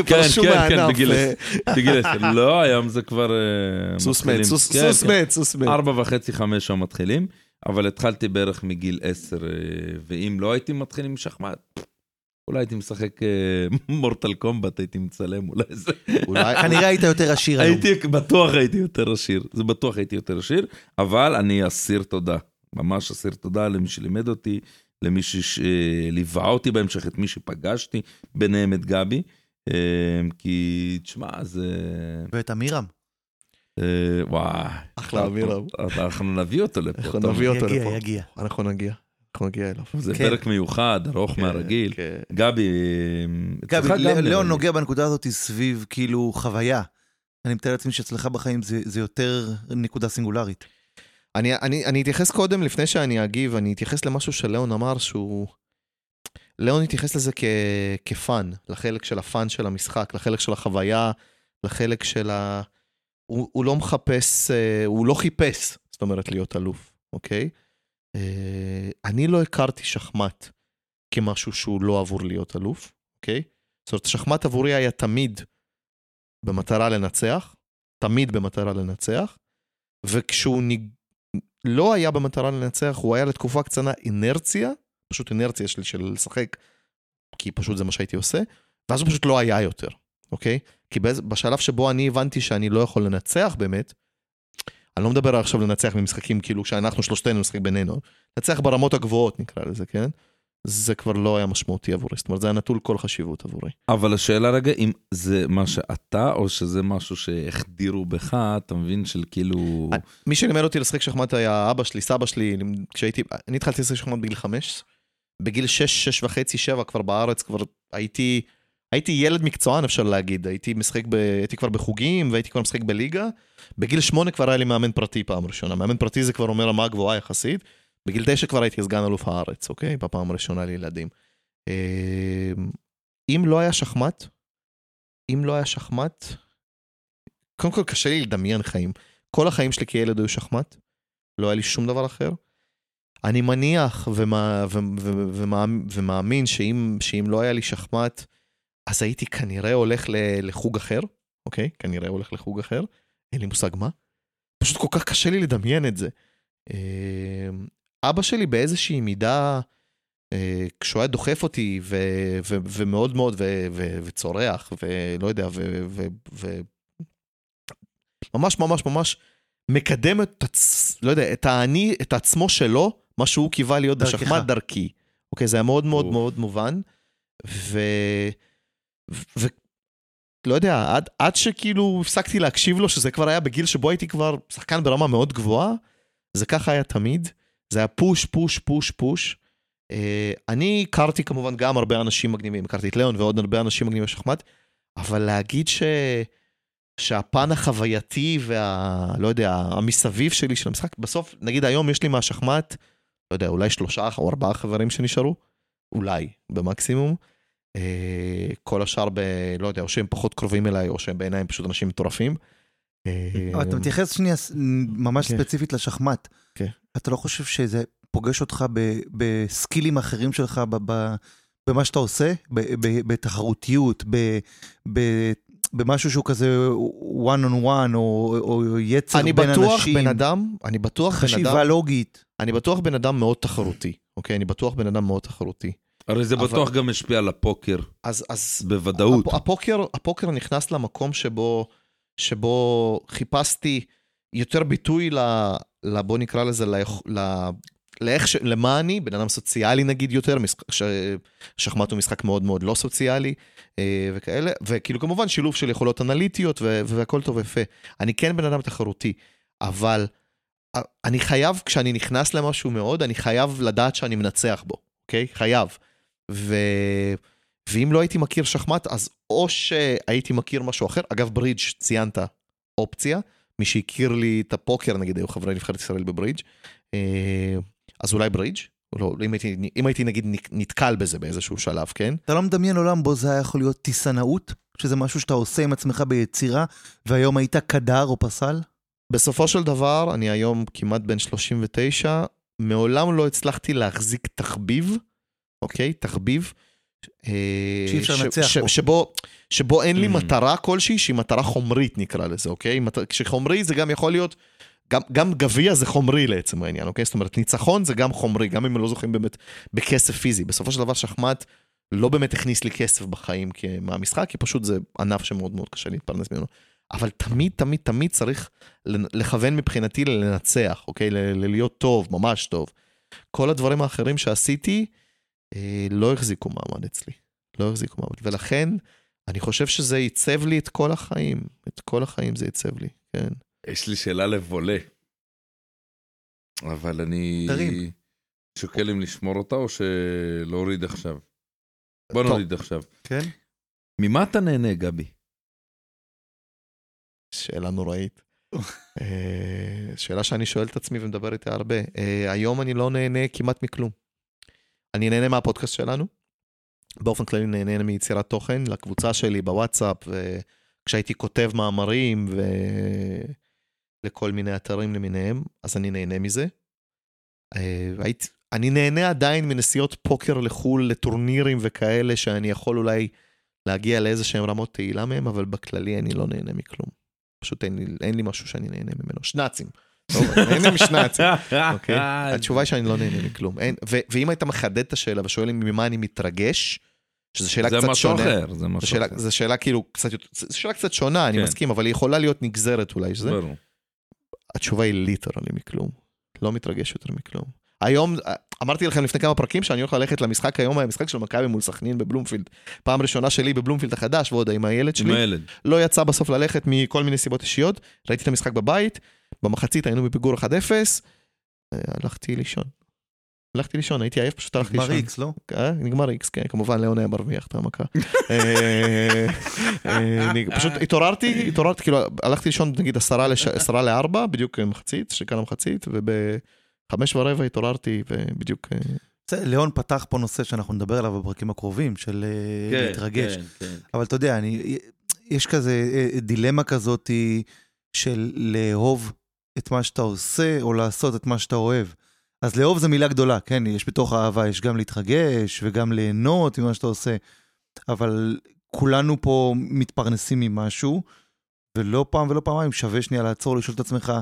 פרשו מהענף. בגיל עשר. לא, היום זה כבר... סוס מת, סוס מת. ארבע וחצי, חמש שם מתחילים, אבל התחלתי בערך מגיל עשר, ואם לא הייתי מתחיל עם שחמט, אולי הייתי משחק מורטל קומבט, הייתי מצלם, אולי זה... כנראה היית יותר עשיר היום. בטוח הייתי יותר עשיר, זה בטוח הייתי יותר עשיר, אבל אני אסיר תודה, ממש אסיר תודה למי שלימד אותי, למי שליווה אותי בהמשך, את מי שפגשתי, ביניהם את גבי, כי תשמע, זה... ואת אמירם. וואי. אחלה אמירם. אנחנו נביא אותו לפה. אנחנו נביא אותו לפה. יגיע, יגיע. אנחנו נגיע. אנחנו נגיע אליו. זה פרק מיוחד, ארוך מהרגיל. גבי... גבי, לאון נוגע בנקודה הזאת סביב כאילו חוויה. אני מתאר לעצמי שאצלך בחיים זה יותר נקודה סינגולרית. אני, אני, אני אתייחס קודם, לפני שאני אגיב, אני אתייחס למשהו שלאון אמר שהוא... לאון התייחס לזה כ, כפן, לחלק של הפן של המשחק, לחלק של החוויה, לחלק של ה... הוא, הוא לא מחפש, הוא לא חיפש, זאת אומרת להיות אלוף, אוקיי? אני לא הכרתי שחמט כמשהו שהוא לא עבור להיות אלוף, אוקיי? זאת אומרת, שחמט עבורי היה תמיד במטרה לנצח, תמיד במטרה לנצח, וכשהוא נג... לא היה במטרה לנצח, הוא היה לתקופה קצנה אינרציה, פשוט אינרציה שלי של לשחק, כי פשוט זה מה שהייתי עושה, ואז הוא פשוט לא היה יותר, אוקיי? כי בשלב שבו אני הבנתי שאני לא יכול לנצח באמת, אני לא מדבר עכשיו לנצח ממשחקים, כאילו כשאנחנו שלושתנו משחק בינינו, לנצח ברמות הגבוהות נקרא לזה, כן? זה כבר לא היה משמעותי עבורי, זאת אומרת, זה היה נטול כל חשיבות עבורי. אבל השאלה רגע, אם זה מה שאתה, או שזה משהו שהחדירו בך, אתה מבין של כאילו... מי שלימד אותי לשחק שחמט היה אבא שלי, סבא שלי, כשהייתי, אני התחלתי לשחק שחמט בגיל חמש, בגיל שש, שש וחצי, שבע, כבר בארץ, כבר הייתי, הייתי ילד מקצוען, אפשר להגיד, הייתי משחק, ב, הייתי כבר בחוגים, והייתי כבר משחק בליגה, בגיל שמונה כבר היה לי מאמן פרטי פעם ראשונה, מאמן פרטי זה כבר אומר רמה גבוהה יחסית, בגיל תשע כבר הייתי סגן אלוף הארץ, אוקיי? בפעם הראשונה לילדים. אם לא היה שחמט, אם לא היה שחמט, קודם כל קשה לי לדמיין חיים. כל החיים שלי כילד היו שחמט, לא היה לי שום דבר אחר. אני מניח ומאמין שאם לא היה לי שחמט, אז הייתי כנראה הולך לחוג אחר, אוקיי? כנראה הולך לחוג אחר, אין לי מושג מה. פשוט כל כך קשה לי לדמיין את זה. אבא שלי באיזושהי מידה, כשהוא היה דוחף אותי, ומאוד מאוד, וצורח, ולא יודע, וממש ממש ממש, מקדם את העצמו שלו, מה שהוא קיווה להיות בשחמט דרכי. אוקיי, זה היה מאוד מאוד מאוד מובן, ולא יודע, עד שכאילו הפסקתי להקשיב לו, שזה כבר היה בגיל שבו הייתי כבר שחקן ברמה מאוד גבוהה, זה ככה היה תמיד, זה היה פוש, פוש, פוש, פוש. אני הכרתי כמובן גם הרבה אנשים מגנימים, הכרתי את לאון ועוד הרבה אנשים מגנימים בשחמט, אבל להגיד ש... שהפן החווייתי וה... לא יודע, המסביב שלי של המשחק, בסוף, נגיד היום יש לי מהשחמט, לא יודע, אולי שלושה או ארבעה חברים שנשארו, אולי, במקסימום. כל השאר ב... לא יודע, או שהם פחות קרובים אליי, או שהם בעיניים פשוט אנשים מטורפים. אתה מתייחס שנייה ממש ספציפית לשחמט, אתה לא חושב שזה פוגש אותך בסקילים אחרים שלך, במה שאתה עושה, בתחרותיות, במשהו שהוא כזה one on one או יצר בין אנשים? אני בטוח חשיבה לוגית, אני בטוח בן אדם מאוד תחרותי, אוקיי? אני בטוח בן אדם מאוד תחרותי הרי זה בטוח גם משפיע על הפוקר, בוודאות. הפוקר נכנס למקום שבו שבו חיפשתי יותר ביטוי ל, בוא נקרא לזה, למה אני, בן אדם סוציאלי נגיד יותר, שחמט הוא משחק מאוד מאוד לא סוציאלי, וכאלה, וכאילו כמובן שילוב של יכולות אנליטיות, והכל טוב יפה. אני כן בן אדם תחרותי, אבל אני חייב, כשאני נכנס למשהו מאוד, אני חייב לדעת שאני מנצח בו, אוקיי? חייב. ו... ואם לא הייתי מכיר שחמט, אז או שהייתי מכיר משהו אחר, אגב ברידג' ציינת אופציה, מי שהכיר לי את הפוקר נגיד, היו חברי נבחרת ישראל בברידג', אז אולי ברידג', לא, אם הייתי, אם הייתי נגיד נתקל בזה באיזשהו שלב, כן? אתה לא מדמיין עולם בו זה היה יכול להיות טיסנאות, שזה משהו שאתה עושה עם עצמך ביצירה, והיום היית קדר או פסל? בסופו של דבר, אני היום כמעט בן שלושים ותשע, מעולם לא הצלחתי להחזיק תחביב, אוקיי, תחביב, שבו אין לי מטרה כלשהי שהיא מטרה חומרית נקרא לזה, אוקיי? כשחומרי זה גם יכול להיות, גם גביע זה חומרי לעצם העניין, אוקיי? זאת אומרת ניצחון זה גם חומרי, גם אם לא זוכים באמת בכסף פיזי. בסופו של דבר שחמט לא באמת הכניס לי כסף בחיים מהמשחק, כי פשוט זה ענף שמאוד מאוד קשה להתפרנס ממנו, אבל תמיד תמיד תמיד צריך לכוון מבחינתי לנצח, אוקיי? להיות טוב, ממש טוב. כל הדברים האחרים שעשיתי לא החזיקו מעמד אצלי, לא החזיקו מעמד, ולכן אני חושב שזה ייצב לי את כל החיים, את כל החיים זה ייצב לי, כן. יש לי שאלה לבולה, אבל אני שוקל אם לשמור אותה או שלהוריד עכשיו. בוא נוריד עכשיו. כן. ממה אתה נהנה, גבי? שאלה נוראית. שאלה שאני שואל את עצמי ומדבר איתה הרבה. היום אני לא נהנה כמעט מכלום. אני נהנה מהפודקאסט שלנו, באופן כללי נהנה מיצירת תוכן, לקבוצה שלי בוואטסאפ, וכשהייתי כותב מאמרים, ולכל מיני אתרים למיניהם, אז אני נהנה מזה. אני נהנה עדיין מנסיעות פוקר לחול, לטורנירים וכאלה, שאני יכול אולי להגיע לאיזשהם רמות תהילה מהם, אבל בכללי אני לא נהנה מכלום. פשוט אין לי, אין לי משהו שאני נהנה ממנו. שנאצים. נהנה משנעצים, אוקיי? התשובה היא שאני לא נהנה מכלום. ואם היית מחדד את השאלה ושואל לי ממה אני מתרגש, שזו שאלה קצת שונה, זו שאלה כאילו קצת שונה, אני מסכים, אבל היא יכולה להיות נגזרת אולי, התשובה היא ליטרלי מכלום, לא מתרגש יותר מכלום. היום, אמרתי לכם לפני כמה פרקים שאני הולך ללכת למשחק, היום היה משחק של מכבי מול סכנין בבלומפילד, פעם ראשונה שלי בבלומפילד החדש, ועוד עם הילד שלי, עם הילד. לא יצא בסוף ללכת מכל מיני סיבות אישיות, ראיתי את המשחק בבית, במחצית היינו בפיגור אחת אפס, הלכתי לישון. הלכתי לישון, הייתי עייף, פשוט הלכתי לישון. נגמר איקס, לא? נגמר איקס, כן, כמובן, לאון היה מרוויח את המכה. פשוט התעוררתי, התעוררתי, כאילו, הלכתי לישון, נגיד, עשרה לארבע, בדיוק מחצית, שכאן המחצית, ובחמש ורבע התעוררתי, ובדיוק... לאון פתח פה נושא שאנחנו נדבר עליו בפרקים הקרובים, של להתרגש. אבל אתה יודע, יש כזה דילמה כזאת של לאהוב את מה שאתה עושה, או לעשות את מה שאתה אוהב. אז לאהוב זו מילה גדולה, כן, יש בתוך האהבה, יש גם להתרגש, וגם ליהנות ממה שאתה עושה, אבל כולנו פה מתפרנסים ממשהו, ולא פעם ולא פעמיים, שווה שנייה לעצור, לשאול את עצמך,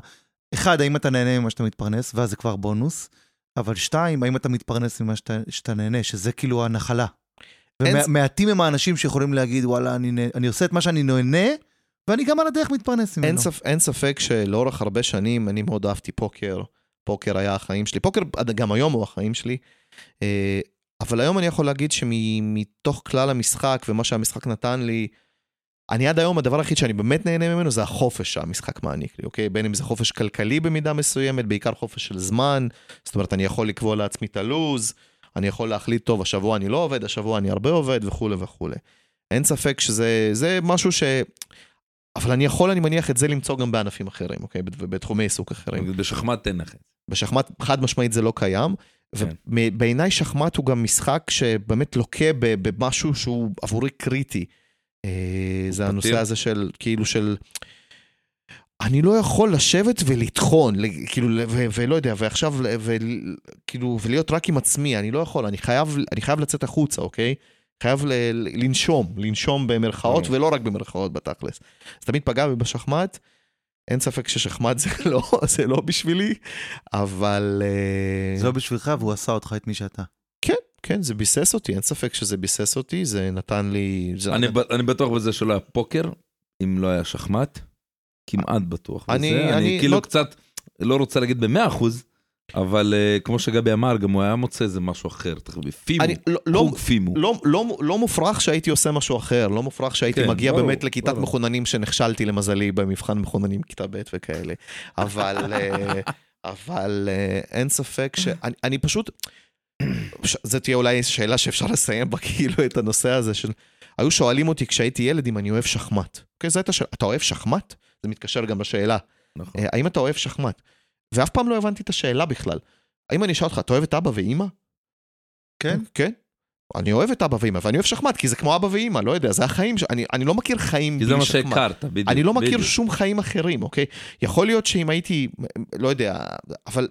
אחד, האם אתה נהנה ממה שאתה מתפרנס, ואז זה כבר בונוס, אבל שתיים, האם אתה מתפרנס ממה שאתה, שאתה נהנה, שזה כאילו הנחלה. ומעטים הם האנשים שיכולים להגיד, וואלה, אני, אני עושה את מה שאני נהנה, ואני גם על הדרך מתפרנס ממנו. אין, ספ, אין ספק שלאורך הרבה שנים, אני מאוד אהבתי פוקר, פוקר היה החיים שלי, פוקר גם היום הוא החיים שלי, אבל היום אני יכול להגיד שמתוך כלל המשחק ומה שהמשחק נתן לי, אני עד היום הדבר הכי שאני באמת נהנה ממנו זה החופש שהמשחק מעניק לי, אוקיי? בין אם זה חופש כלכלי במידה מסוימת, בעיקר חופש של זמן, זאת אומרת אני יכול לקבוע לעצמי את הלוז, אני יכול להחליט טוב, השבוע אני לא עובד, השבוע אני הרבה עובד וכו' וכו'. אין ספק שזה זה משהו ש... אבל אני יכול, אני מניח את זה למצוא גם בענפים אחרים, אוקיי? בתחומי עיסוק אחרים. בשחמט אין לכם. בשחמט, חד משמעית זה לא קיים, ובעיניי שחמט הוא גם משחק שבאמת לוקה במשהו שהוא עבורי קריטי. זה הנושא הזה של, כאילו של, אני לא יכול לשבת ולטחון, כאילו, ולא יודע, ועכשיו, כאילו, ולהיות רק עם עצמי, אני לא יכול, אני חייב, אני חייב לצאת החוצה, אוקיי? חייב ל- לנשום, לנשום במרכאות, mm. ולא רק במרכאות בתכלס. אז תמיד פגע בבשחמט, אין ספק ששחמט זה לא, זה לא בשבילי, אבל... זה לא בשבילך, והוא עשה אותך את מי שאתה. כן, כן, זה ביסס אותי, אין ספק שזה ביסס אותי, זה נתן לי... זה אני, נתן... ב- אני בטוח בזה שלא היה פוקר, אם לא היה שחמט, כמעט בטוח. אני, בזה, אני, אני כאילו לא... קצת, לא רוצה להגיד במאה אחוז, אבל כמו שגבי אמר, גם הוא היה מוצא איזה משהו אחר, תחבי, פימו, חוג פימו. לא מופרך שהייתי עושה משהו אחר, לא מופרך שהייתי מגיע באמת לכיתת מכוננים שנכשלתי למזלי במבחן מכוננים כיתה ב' וכאלה, אבל אין ספק שאני פשוט, זה תהיה אולי שאלה שאפשר לסיים בה כאילו את הנושא הזה של, היו שואלים אותי כשהייתי ילד אם אני אוהב שחמט, אתה אוהב שחמט? זה מתקשר גם לשאלה, האם אתה אוהב שחמט? ואף פעם לא הבנתי את השאלה בכלל. האם אני אשאל אותך, אתה אוהב את אבא ואימא? כן. כן? אני אוהב את אבא ואימא, ואני אוהב שחמט, כי זה כמו אבא ואימא, לא יודע, זה החיים, אני לא מכיר חיים בלי שחמט. אני לא מכיר שום חיים אחרים, אוקיי? יכול להיות שאם הייתי, לא יודע, אבל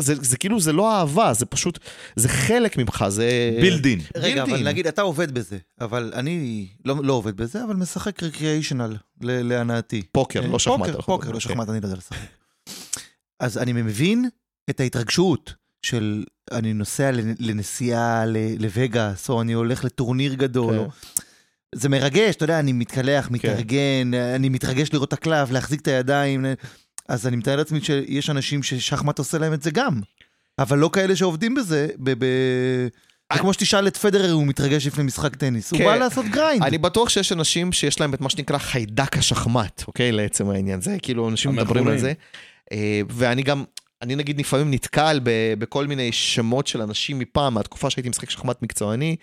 זה כאילו, זה לא אהבה, זה פשוט, זה חלק ממך, זה... בילדין. רגע, אבל נגיד, אתה עובד בזה, אבל אני לא עובד בזה, אבל משחק ריקריאיישנל להנאתי. פוקר, לא שחמט. פוקר, לא שחמט, אני לא יודע לשחק. אז אני מבין את ההתרגשות של אני נוסע לנסיעה לווגאס, או אני הולך לטורניר גדול. זה מרגש, אתה יודע, אני מתקלח, מתארגן, אני מתרגש לראות הקלף, להחזיק את הידיים. אז אני מתאר לעצמי שיש אנשים ששחמט עושה להם את זה גם. אבל לא כאלה שעובדים בזה, ב... כמו שתשאל את פדרר, הוא מתרגש לפני משחק טניס. הוא בא לעשות גריינד. אני בטוח שיש אנשים שיש להם את מה שנקרא חיידק השחמט, אוקיי? לעצם העניין. זה כאילו אנשים מדברים על זה. ואני גם, אני נגיד לפעמים נתקל בכל מיני שמות של אנשים מפעם, מהתקופה שהייתי משחק שחמט מקצועני,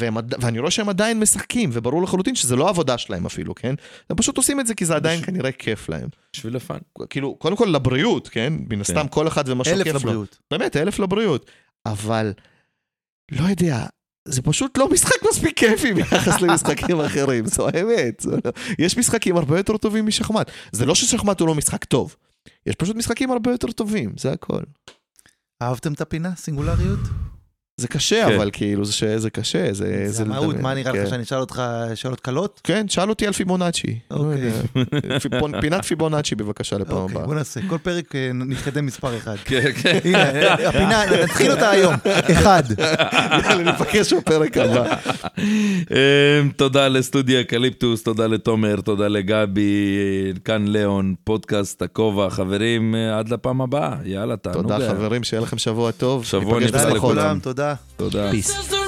ואני רואה שהם עדיין משחקים, וברור לחלוטין שזה לא העבודה שלהם אפילו, כן? הם פשוט עושים את זה כי זה עדיין כנראה כיף להם. בשביל הפן. כאילו, קודם כל לבריאות, כן? מן הסתם כל אחד ומשהו כיף. אלף לבריאות. באמת, אלף לבריאות. אבל, לא יודע, זה פשוט לא משחק מספיק כיפי ביחס למשחקים אחרים, זו האמת. יש משחקים הרבה יותר טובים משחמט. זה לא ששחמט הוא לא משחק טוב. יש פשוט משחקים הרבה יותר טובים, זה הכל. אהבתם את הפינה, סינגולריות? זה קשה, אבל כאילו, זה קשה. זה המהות, מה נראה לך שאני אשאל אותך שאלות קלות? כן, שאל אותי על פיבונאצ'י. פינת פיבונאצ'י בבקשה לפעם הבאה. בוא נעשה, כל פרק נתקדם מספר אחד. הנה, הפינה, נתחיל אותה היום. אחד. נפגש בפרק הבא. תודה לסטודיו אקליפטוס, תודה לתומר, תודה לגבי, כאן לאון, פודקאסט הכובע, חברים, עד לפעם הבאה. יאללה, תענו. תודה חברים, שיהיה לכם שבוע טוב. שבוע נפלא לכולם. תודה. Peace.